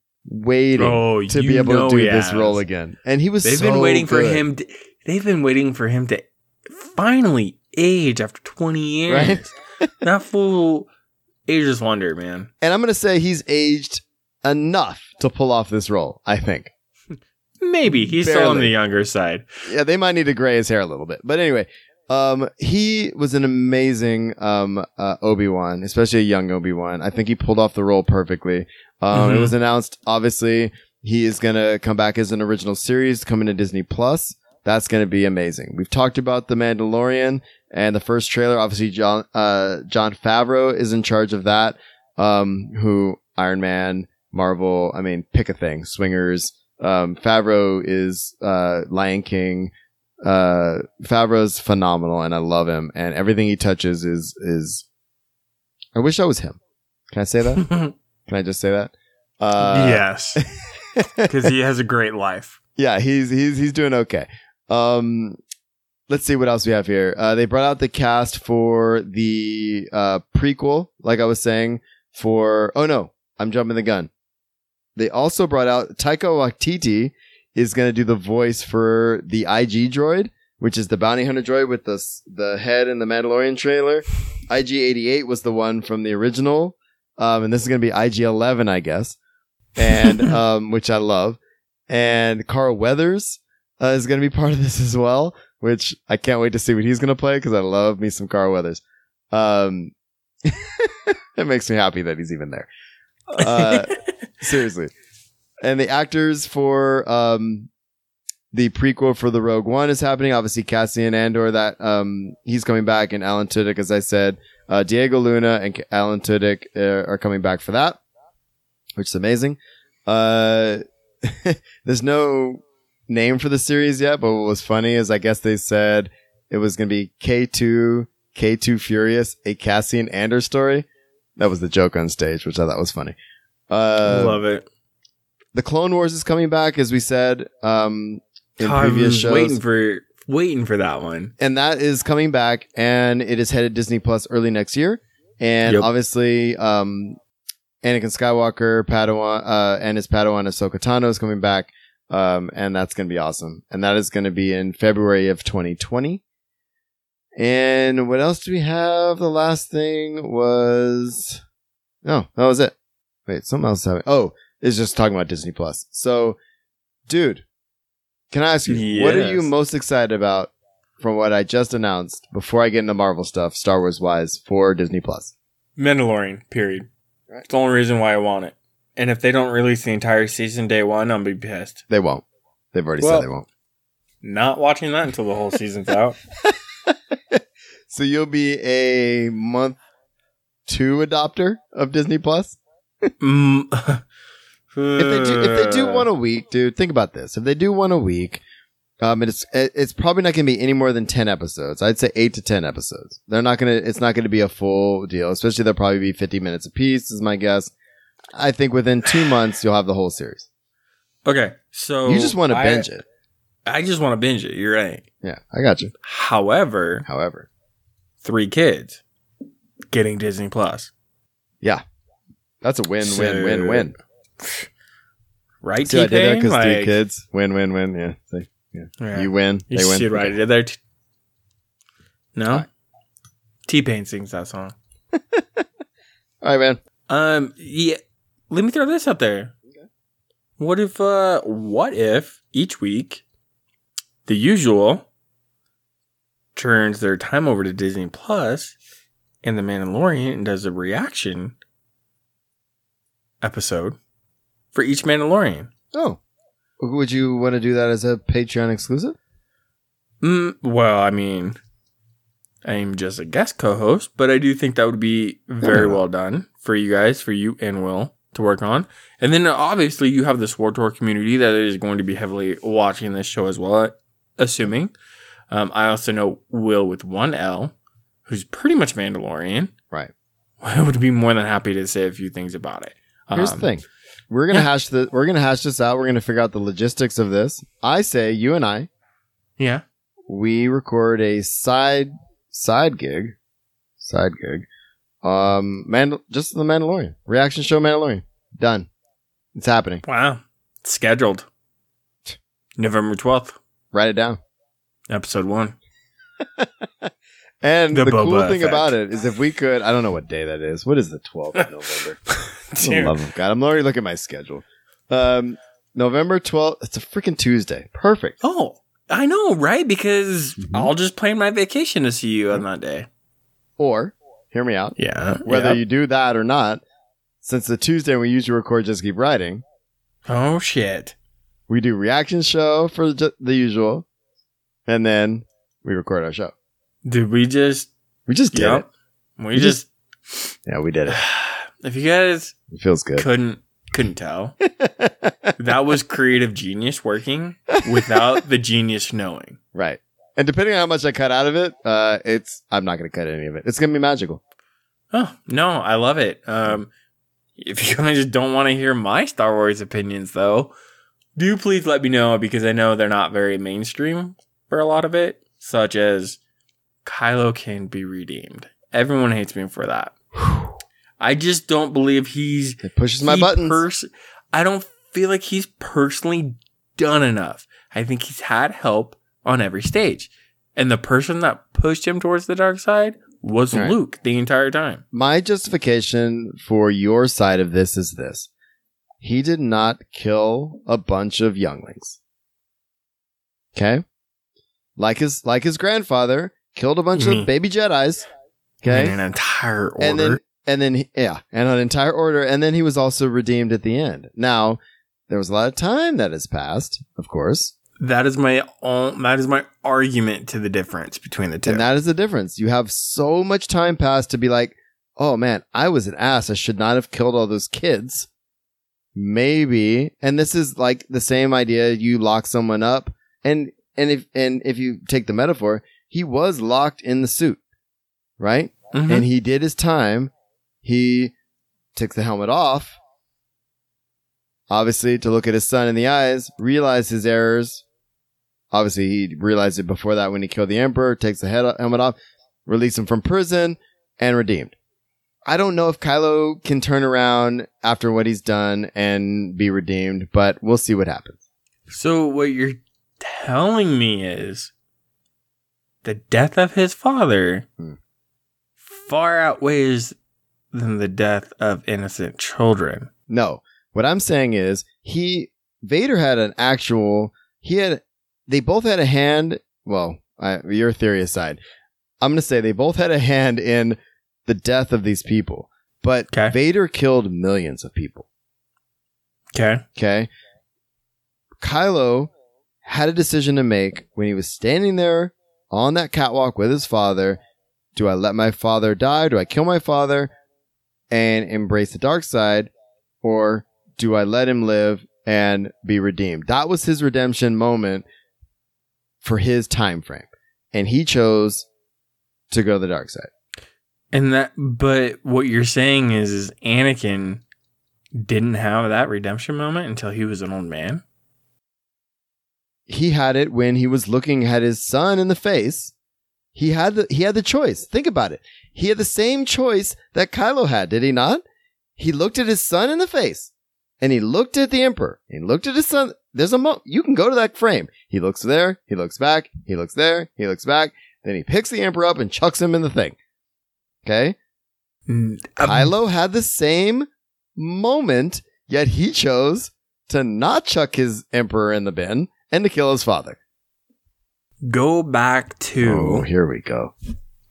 To be able to do this role again. And he was they've been waiting for him to finally age after 20 years. Right? That fool ages wonder, man. And I'm going to say he's aged enough to pull off this role, I think. Maybe. He's barely. Still on the younger side. Yeah, they might need to gray his hair a little bit. But anyway, he was an amazing Obi-Wan, especially a young Obi-Wan. I think he pulled off the role perfectly. It was announced, obviously, he is going to come back as an original series coming to Disney+. That's going to be amazing. We've talked about The Mandalorian and the first trailer. Obviously, Jon Favreau is in charge of that, who Iron Man, Marvel, I mean, pick a thing, Swingers. Favreau is Lion King. Favreau's phenomenal, and I love him. And everything he touches is. I wish I was him. Can I say that? Can I just say that? Yes, because he has a great life. Yeah, he's doing okay. Let's see what else we have here. They brought out the cast for the prequel, like I was saying. I'm jumping the gun. They also brought out Taika Waititi is going to do the voice for the IG droid, which is the bounty hunter droid with the head in the Mandalorian trailer. IG-88 was the one from the original, and this is going to be IG-11, I guess, and which I love. And Carl Weathers is going to be part of this as well, which I can't wait to see what he's going to play because I love me some Carl Weathers. It makes me happy that he's even there. Seriously. And the actors for the prequel for the Rogue One is happening. Obviously, Cassian Andor, that he's coming back, and Alan Tudyk, as I said. Diego Luna and Alan Tudyk are coming back for that, which is amazing. There's no name for the series yet, but what was funny is I guess they said it was going to be K2 K2 Furious, a Cassian Andor story. That was the joke on stage, which I thought was funny. Love it. The Clone Wars is coming back, as we said in previous shows. Waiting for that one. And that is coming back, and it is headed Disney Plus early next year. And obviously, Anakin Skywalker, Padawan, and his Padawan Ahsoka Tano is coming back. And that's going to be awesome. And that is going to be in February of 2020. And what else do we have? The last thing was... No, that was it. Wait, something else happened. Oh, it's just talking about Disney Plus. So, dude, can I ask you, what are you most excited about from what I just announced before I get into Marvel stuff, Star Wars-wise, for Disney Plus? Mandalorian, period. Right. It's the only reason why I want it. And if they don't release the entire season day one, I'll be pissed. They won't. They've already said they won't. Not watching that until the whole season's out. So you'll be a month two adopter of Disney Plus? If they do 1 a week, dude, think about this. If they do 1 a week, it's probably not going to be any more than 10 episodes. I'd say 8 to 10 episodes. It's not going to be a full deal. Especially they'll probably be 50 minutes apiece, is my guess. I think within 2 months you'll have the whole series. Okay, so you just want to binge it. I just want to binge it. You're right. Yeah, I got you. However, 3 kids getting Disney Plus. Yeah, that's a win-win-win-win. Right, see, I did that because 3 kids. Win-win-win. Yeah. Yeah, you win. They win. Right, I did there. No, T-Pain sings that song. All right, man. Yeah. Let me throw this out there. Okay. What if each week the usual turns their time over to Disney Plus and The Mandalorian does a reaction episode for each Mandalorian? Oh. Would you want to do that as a Patreon exclusive? Well, I mean, I am just a guest co-host, but I do think that would be very well done for you guys, for you and Will to work on. And then obviously you have the SWTOR community that is going to be heavily watching this show as well, assuming. I also know Will with one L, who's pretty much Mandalorian. Right. I would be more than happy to say a few things about it. Here's the thing. We're going to hash this out. We're going to figure out the logistics of this. I say you and I. Yeah. We record a side gig, just the Mandalorian reaction show. Mandalorian done. It's happening. Wow, it's scheduled November 12th. Write it down. Episode 1. And the cool thing about it is, if we could, I don't know what day that is. What is the 12th of November? For love of God, I'm already looking at my schedule. November 12th. It's a freaking Tuesday. Perfect. Oh. I know, right? Because I'll just plan my vacation to see you on that day. Or, hear me out. Yeah. Whether you do that or not, since the Tuesday we usually record Just Keep Writing. Oh, shit. We do reaction show for the usual, and then we record our show. Did we just... We just did it. We just... Yeah, we did it. If you guys... It feels good. Couldn't tell. That was creative genius working without the genius knowing. Right. And depending on how much I cut out of it, I'm not going to cut any of it. It's going to be magical. Oh, no. I love it. If you guys don't want to hear my Star Wars opinions, though, do please let me know, because I know they're not very mainstream for a lot of it, such as Kylo can be redeemed. Everyone hates me for that. I just don't believe he pushes my buttons. I don't feel like he's personally done enough. I think he's had help on every stage. And the person that pushed him towards the dark side was Luke the entire time. My justification for your side of this is this. He did not kill a bunch of younglings. Okay? Like his grandfather killed a bunch of baby Jedis. Okay? In an entire order. And an entire order. And then he was also redeemed at the end. Now, there was a lot of time that has passed, of course. That is my argument to the difference between the two. And that is the difference. You have so much time passed to be like, oh man, I was an ass. I should not have killed all those kids. Maybe. And this is like the same idea. You lock someone up. And if you take the metaphor, he was locked in the suit. right? Mm-hmm. And he did his time. He took the helmet off, obviously, to look at his son in the eyes, realized his errors. Obviously, he realized it before that when he killed the Emperor, takes the helmet off, released him from prison, and redeemed. I don't know if Kylo can turn around after what he's done and be redeemed, but we'll see what happens. So what you're telling me is the death of his father far outweighs than the death of innocent children. No. What I'm saying is Vader had an actual, they both had a hand. Well, your theory aside, I'm going to say they both had a hand in the death of these people, but okay. Vader killed millions of people. Okay. Kylo had a decision to make when he was standing there on that catwalk with his father. Do I let my father die? Do I kill my father and embrace the dark side? Or do I let him live and be redeemed? That was his redemption moment for his time frame. And he chose to go to the dark side. But what you're saying is Anakin didn't have that redemption moment until he was an old man? He had it when he was looking at his son in the face. He had the choice. Think about it. He had the same choice that Kylo had, did he not? He looked at his son in the face, and he looked at the Emperor. He looked at his son. There's a moment. You can go to that frame. He looks there. He looks back. He looks there. He looks back. Then he picks the Emperor up and chucks him in the thing. Okay? Kylo had the same moment, yet he chose to not chuck his Emperor in the bin and to kill his father. Go back to... Oh, here we go.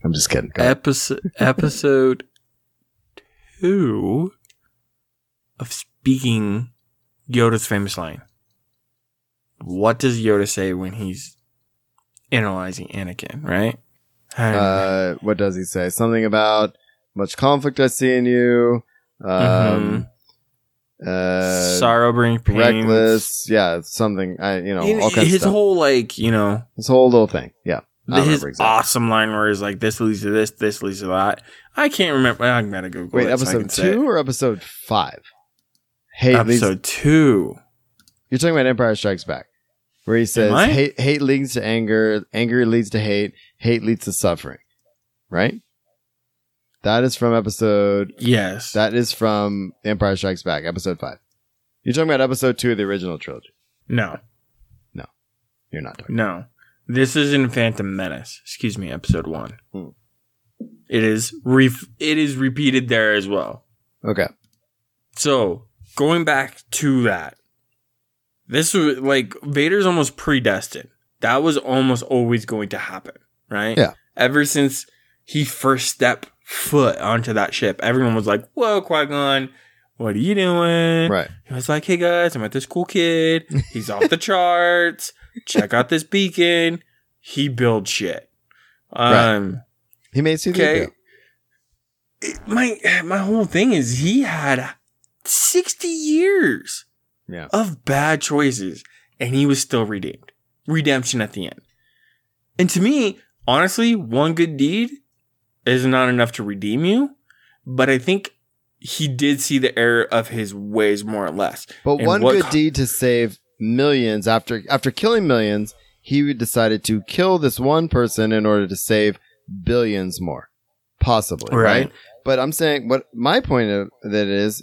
I'm just kidding. Episode 2 of speaking Yoda's famous line. What does Yoda say when he's analyzing Anakin, right? What does he say? Something about much conflict I see in you. Sorrow brings pain. Reckless. Yeah, something. All kinds of stuff. His whole, his whole little thing. Yeah. His awesome line where he's like, this leads to this, this leads to that. I can't remember. I'm going to Google it. Wait, episode 2 or episode 5? Hey, episode 2. You're talking about Empire Strikes Back. Where he says, hate leads to anger, anger leads to hate leads to suffering, right? That is from episode... Yes. That is from Empire Strikes Back, episode 5. You're talking about episode 2 of the original trilogy. No. You're not talking about. No. This is in Phantom Menace. Excuse me, episode 1. It is repeated there as well. Okay. So, going back to that. This was Vader's almost predestined. That was almost always going to happen, right? Yeah. Ever since he first stepped foot onto that ship, everyone was like, whoa, Qui-Gon, what are you doing? Right. He was like, hey guys, I met this cool kid. He's off the charts. Check out this beacon. He builds shit. Right. He made CDP. Okay. My whole thing is he had 60 years. Yeah. Of bad choices, and he was still redeemed. Redemption at the end. And to me, honestly, one good deed is not enough to redeem you, but I think he did see the error of his ways more or less. But and one good deed to save millions, after killing millions, he decided to kill this one person in order to save billions more. Possibly, right? But I'm saying what my point of that is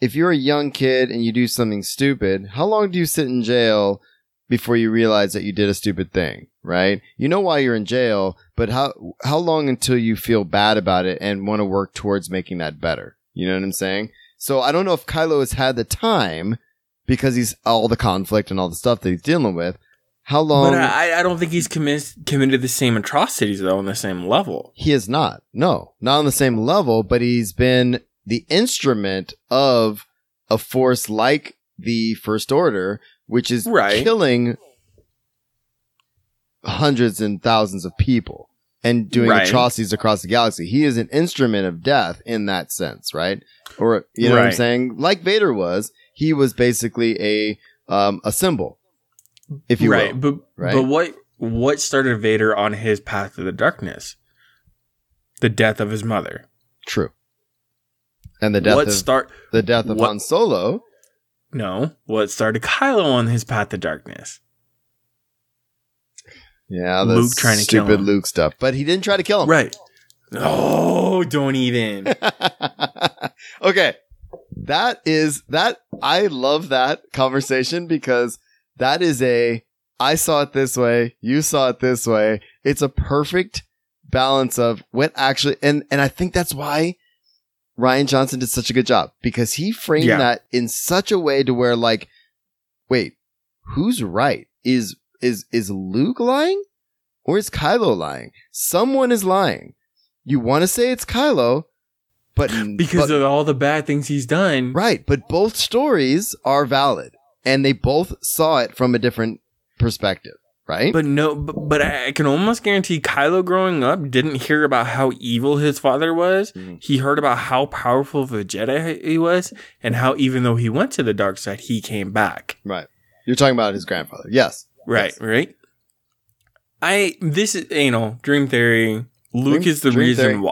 if you're a young kid and you do something stupid, how long do you sit in jail before you realize that you did a stupid thing, right? You know why you're in jail, but how long until you feel bad about it and want to work towards making that better? You know what I'm saying? So I don't know if Kylo has had the time because he's all the conflict and all the stuff that he's dealing with. How long? But I don't think he's committed the same atrocities, though, on the same level. He is not. No, not on the same level, but he's been... the instrument of a force like the First Order, which is killing hundreds and thousands of people and doing atrocities across the galaxy. He is an instrument of death in that sense, right? Or, you know what I'm saying? Like Vader was, he was basically a symbol, if you will. But what what started Vader on his path to the darkness? The death of his mother. True. And the death of Han Solo. No, what started Kylo on his path to darkness? Yeah, that's Luke trying to kill him. Stupid Luke stuff, but he didn't try to kill him. Right. Oh, don't even. Okay. That I love that conversation because that is I saw it this way, you saw it this way. It's a perfect balance of what actually, and I think that's why Rian Johnson did such a good job, because he framed that in such a way to where, like, wait, who's right? Is Luke lying or is Kylo lying? Someone is lying. You want to say it's Kylo, because of all the bad things he's done. Right. But both stories are valid and they both saw it from a different perspective. Right. But no, but I can almost guarantee Kylo growing up didn't hear about how evil his father was. Mm-hmm. He heard about how powerful of a Jedi he was and how even though he went to the dark side, he came back. Right. You're talking about his grandfather. Yes. Right. Yes. Right. This is, dream theory. Luke is the reason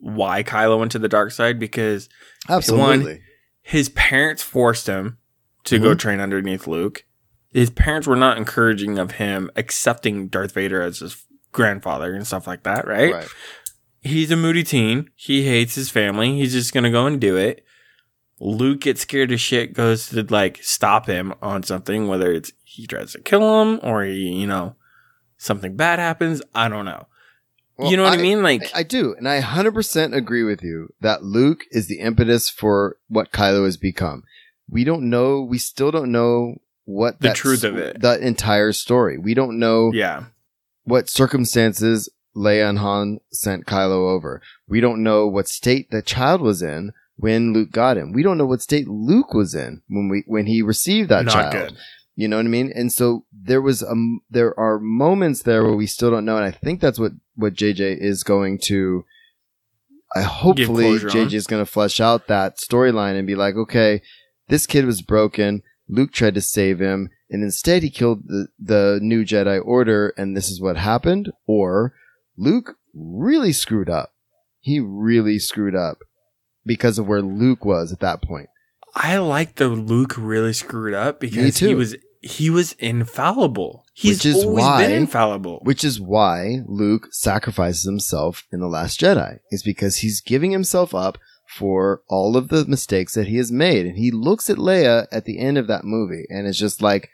why Kylo went to the dark side, because absolutely, one, his parents forced him to go train underneath Luke. His parents were not encouraging of him accepting Darth Vader as his grandfather and stuff like that, right? He's a moody teen. He hates his family. He's just going to go and do it. Luke gets scared as shit, goes to stop him on something, whether it's he tries to kill him or he, something bad happens. I don't know. Well, you know what I mean? I do. And I 100% agree with you that Luke is the impetus for what Kylo has become. We don't know. We still don't know what the truth of it. The entire story. We don't know what circumstances Leia and Han sent Kylo over. We don't know what state the child was in when Luke got him. We don't know what state Luke was in when he received that child. Not good. You know what I mean? And so there are moments there where we still don't know. And I think that's what JJ is going to, hopefully JJ is going to flesh out that storyline and be like, okay, this kid was broken. Luke tried to save him. And instead he killed the new Jedi Order. And this is what happened. Or Luke really screwed up. He really screwed up because of where Luke was at that point. I like the Luke really screwed up because he was infallible. He's always been infallible. Which is why Luke sacrifices himself in The Last Jedi, is because he's giving himself up for all of the mistakes that he has made. And he looks at Leia at the end of that movie and is just like,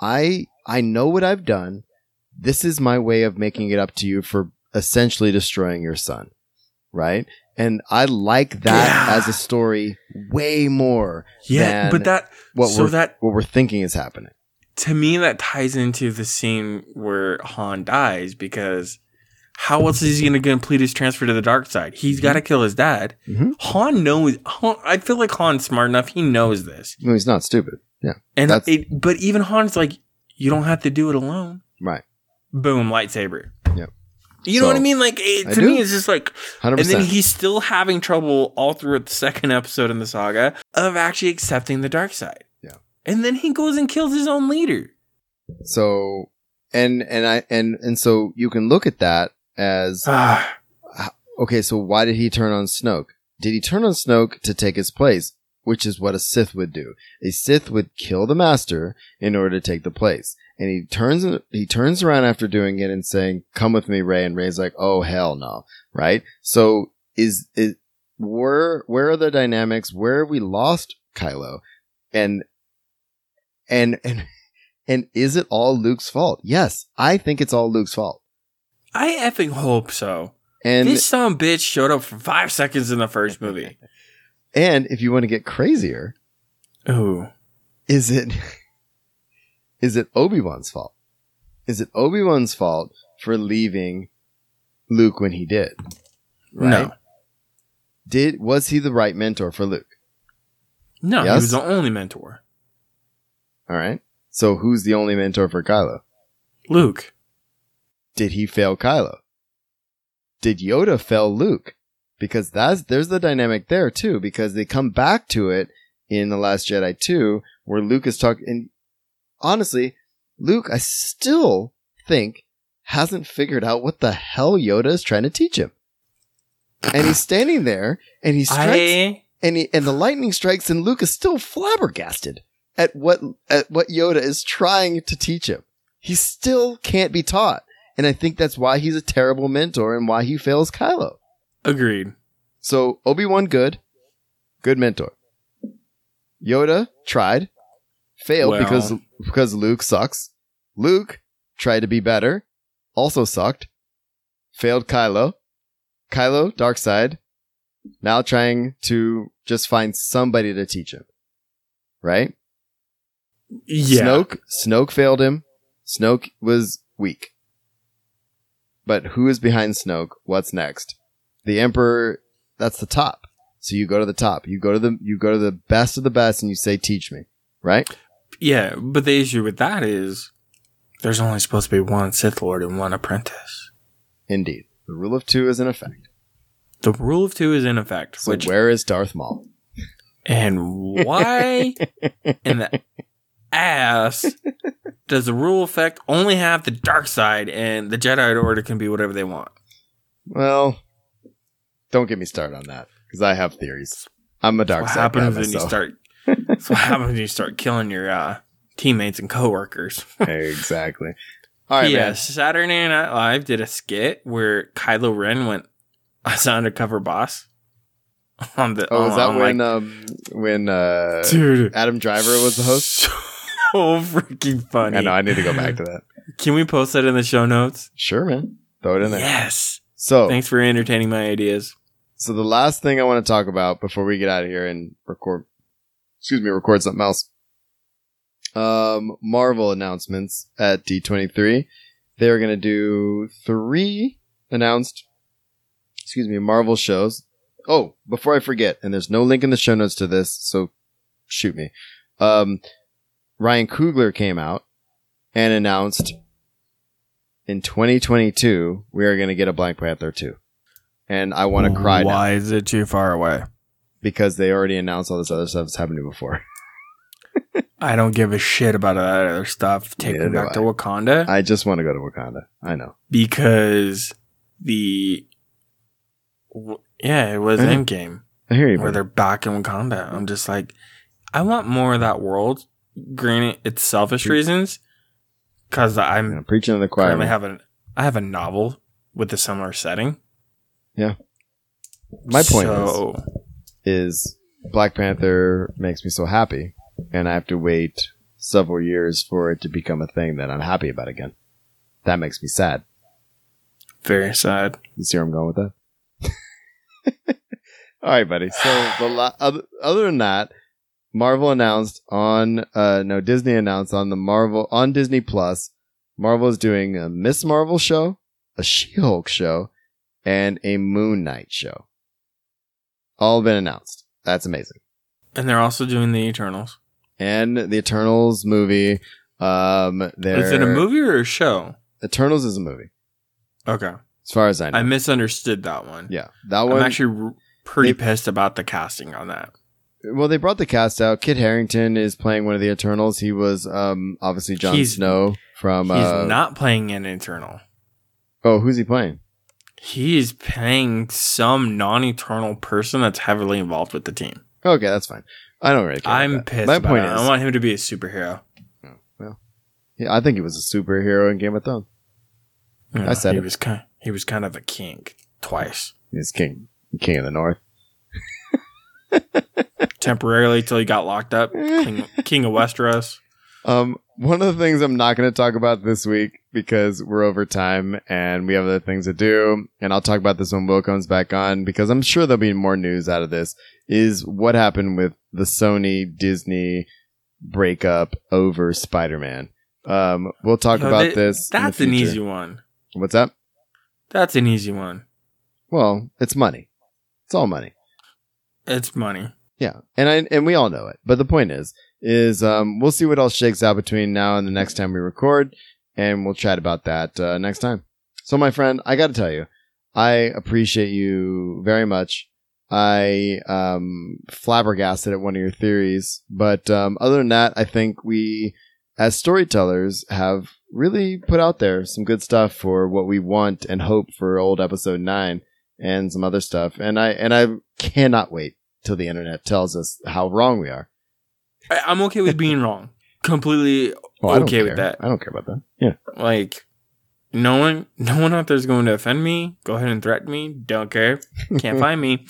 I know what I've done. This is my way of making it up to you for essentially destroying your son. Right? And I like that as a story way more than but what we're thinking is happening. To me, that ties into the scene where Han dies, because how else is he going to complete his transfer to the dark side? He's got to kill his dad. Mm-hmm. Han knows. I feel like Han's smart enough. He knows this. No, he's not stupid. Yeah. But even Han's like, you don't have to do it alone. Right. Boom, lightsaber. Yep. You know what I mean? To me, it's just like, 100%. And then he's still having trouble all throughout the second episode in the saga of actually accepting the dark side. Yeah. And then he goes and kills his own leader. So, so you can look at that as, okay, so why did he turn on Snoke? Did he turn on Snoke to take his place? Which is what a Sith would do. A Sith would kill the master in order to take the place. And he turns around after doing it and saying, "Come with me, Rey." And Rey's like, "Oh hell no!" Right? So where are the dynamics? Where have we lost Kylo? And is it all Luke's fault? Yes, I think it's all Luke's fault. I effing hope so. And this son of a bitch showed up for 5 seconds in the first movie. And if you want to get crazier, is it Obi-Wan's fault? Is it Obi-Wan's fault for leaving Luke when he did? Right? No. Was he the right mentor for Luke? No, yes? He was the only mentor. All right. So who's the only mentor for Kylo? Luke. Did he fail Kylo? Did Yoda fail Luke? Because there's the dynamic there too, because they come back to it in The Last Jedi 2, where Luke is talking. Honestly, Luke, I still think hasn't figured out what the hell Yoda is trying to teach him. And he's standing there, and he strikes, and the lightning strikes, and Luke is still flabbergasted at what Yoda is trying to teach him. He still can't be taught, and I think that's why he's a terrible mentor and why he fails Kylo. Agreed. So Obi-Wan, good mentor. Yoda tried, failed because Luke sucks. Luke tried to be better, also sucked, failed Kylo. Kylo, dark side, now trying to just find somebody to teach him, right? Yeah. Snoke failed him. Snoke was weak. But who is behind Snoke? What's next? The Emperor. That's the top. So you go to the top. You go to the best of the best, and you say, "Teach me," right? Yeah, but the issue with that is there's only supposed to be one Sith Lord and one apprentice. Indeed. The rule of two is in effect. So which, where is Darth Maul? And why in the ass does the rule effect only have the dark side and the Jedi Order can be whatever they want? Well, don't get me started on that because I have theories. I'm a dark side guy myself. That's what happens when you start killing your teammates and coworkers. Exactly. All right, man. Saturday Night Live did a skit where Kylo Ren went as an undercover boss. When Adam Driver was the host? So freaking funny. I know. I need to go back to that. Can we post that in the show notes? Sure, man. Throw it in there. Yes. So thanks for entertaining my ideas. So the last thing I want to talk about before we get out of here and record something else. Marvel announcements at D23. They're going to do 3 Marvel shows. Oh, before I forget, and there's no link in the show notes to this, so shoot me. Ryan Coogler came out and announced in 2022, we are going to get a Black Panther 2. And I want to cry. Why now. Is it too far away? Because they already announced all this other stuff that's happened before. I don't give a shit about that other stuff. Take me back to Wakanda. I just want to go to Wakanda. I know. Because it was Endgame. I hear you. Where they're back in Wakanda. I'm just like, I want more of that world. Granted, it's selfish reasons. Because I'm preaching to the choir. I have a novel with a similar setting. Yeah. My point is Black Panther makes me so happy. And I have to wait several years for it to become a thing that I'm happy about again. That makes me sad. Very sad. You see where I'm going with that? All right, buddy. So other than that, Marvel announced Disney announced on Disney Plus, Marvel is doing a Miss Marvel show, a She-Hulk show, and a Moon Knight show. All been announced. That's amazing. And they're also doing the Eternals. And the Eternals movie. Is it a movie or a show? Eternals is a movie. Okay. As far as I know. I misunderstood that one. Yeah. That one. I'm actually pretty pissed about the casting on that. Well, they brought the cast out. Kit Harington is playing one of the Eternals. He was obviously Jon Snow from... He's not playing an Eternal. Oh, who's he playing? He's playing some non-Eternal person that's heavily involved with the team. Okay, that's fine. I don't really care. I'm pissed. My point is, I want him to be a superhero. Oh, well, yeah, I think he was a superhero in Game of Thrones. No, I said he was kind. He was kind of a king twice. He's king of the North. Temporarily till he got locked up, king of Westeros. One of the things I'm not going to talk about this week because we're over time and we have other things to do, and I'll talk about this when Will comes back on because I'm sure there'll be more news out of this, is what happened with the Sony-Disney breakup over Spider-Man. We'll talk about this. That's an easy one. What's that? That's an easy one. Well, it's money. It's all money. It's money. Yeah, and we all know it. But the point is we'll see what else shakes out between now and the next time we record, and we'll chat about that next time. So, my friend, I got to tell you, I appreciate you very much. I flabbergasted at one of your theories, but other than that, I think we as storytellers, have really put out there some good stuff for what we want and hope for old episode 9 and some other stuff. And I cannot wait till the internet tells us how wrong we are. I'm okay with being wrong. Completely okay with that. I don't care about that. Yeah. Like, no one out there is going to offend me. Go ahead and threaten me. Don't care. Can't find me.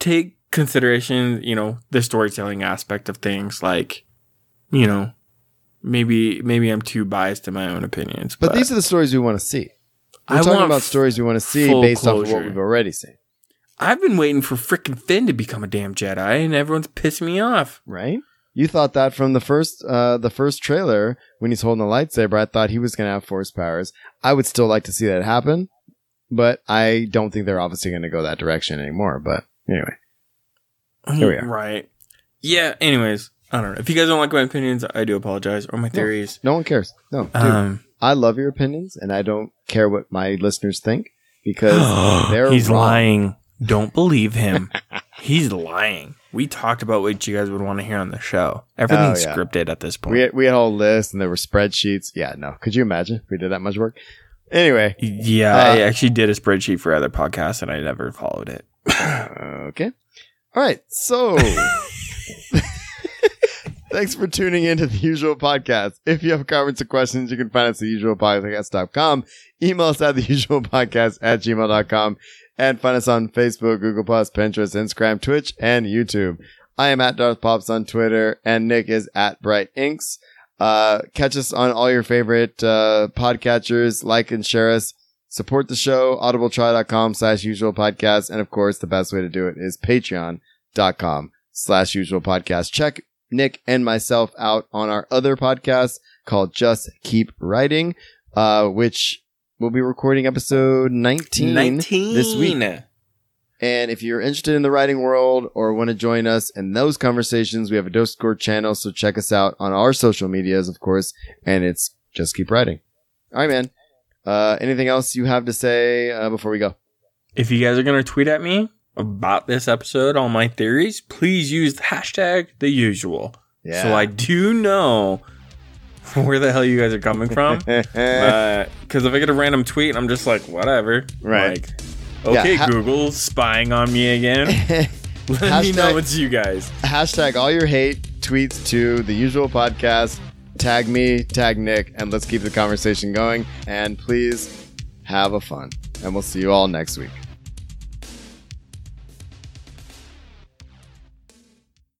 Take consideration, the storytelling aspect of things. Like, maybe I'm too biased in my own opinions. But these are the stories we want to see. We're talking about stories we want to see based off of what we've already seen. I've been waiting for frickin' Finn to become a damn Jedi, and everyone's pissing me off. Right? You thought that from the first trailer when he's holding the lightsaber, I thought he was going to have force powers. I would still like to see that happen, but I don't think they're obviously going to go that direction anymore. But anyway, here we are. Right? Yeah. Anyways, I don't know. If you guys don't like my opinions, I do apologize, or my theories. No one cares. No, dude, I love your opinions, and I don't care what my listeners think because he's wrong. Lying. Don't believe him. He's lying. We talked about what you guys would want to hear on the show. Everything's scripted at this point. We had whole lists and there were spreadsheets. Yeah, no. Could you imagine if we did that much work? Anyway. Yeah, I actually did a spreadsheet for other podcasts and I never followed it. Okay. All right. So thanks for tuning in to The Usual Podcast. If you have comments or questions, you can find us at theusualpodcast.com. Email us at theusualpodcast@gmail.com. And find us on Facebook, Google+, Pinterest, Instagram, Twitch, and YouTube. I am at Darth Pops on Twitter, and Nick is at Bright Inks. Catch us on all your favorite podcatchers. Like and share us. Support the show, audibletry.com/usualpodcast. And, of course, the best way to do it is patreon.com/usualpodcast. Check Nick and myself out on our other podcast called Just Keep Writing, which... we'll be recording episode 19 this week. And if you're interested in the writing world or want to join us in those conversations, we have a Discord channel, so check us out on our social medias, of course, and it's Just Keep Writing. All right, man. Anything else you have to say before we go? If you guys are going to tweet at me about this episode, all my theories, please use the hashtag #TheUsual. Yeah. So I do know... where the hell you guys are coming from? Because if I get a random tweet, I'm just like, whatever. Right. Like, okay, yeah, Google spying on me again. Let me know it's you guys. Hashtag all your hate tweets to The Usual Podcast. Tag me, tag Nick, and let's keep the conversation going. And please have a fun. And we'll see you all next week.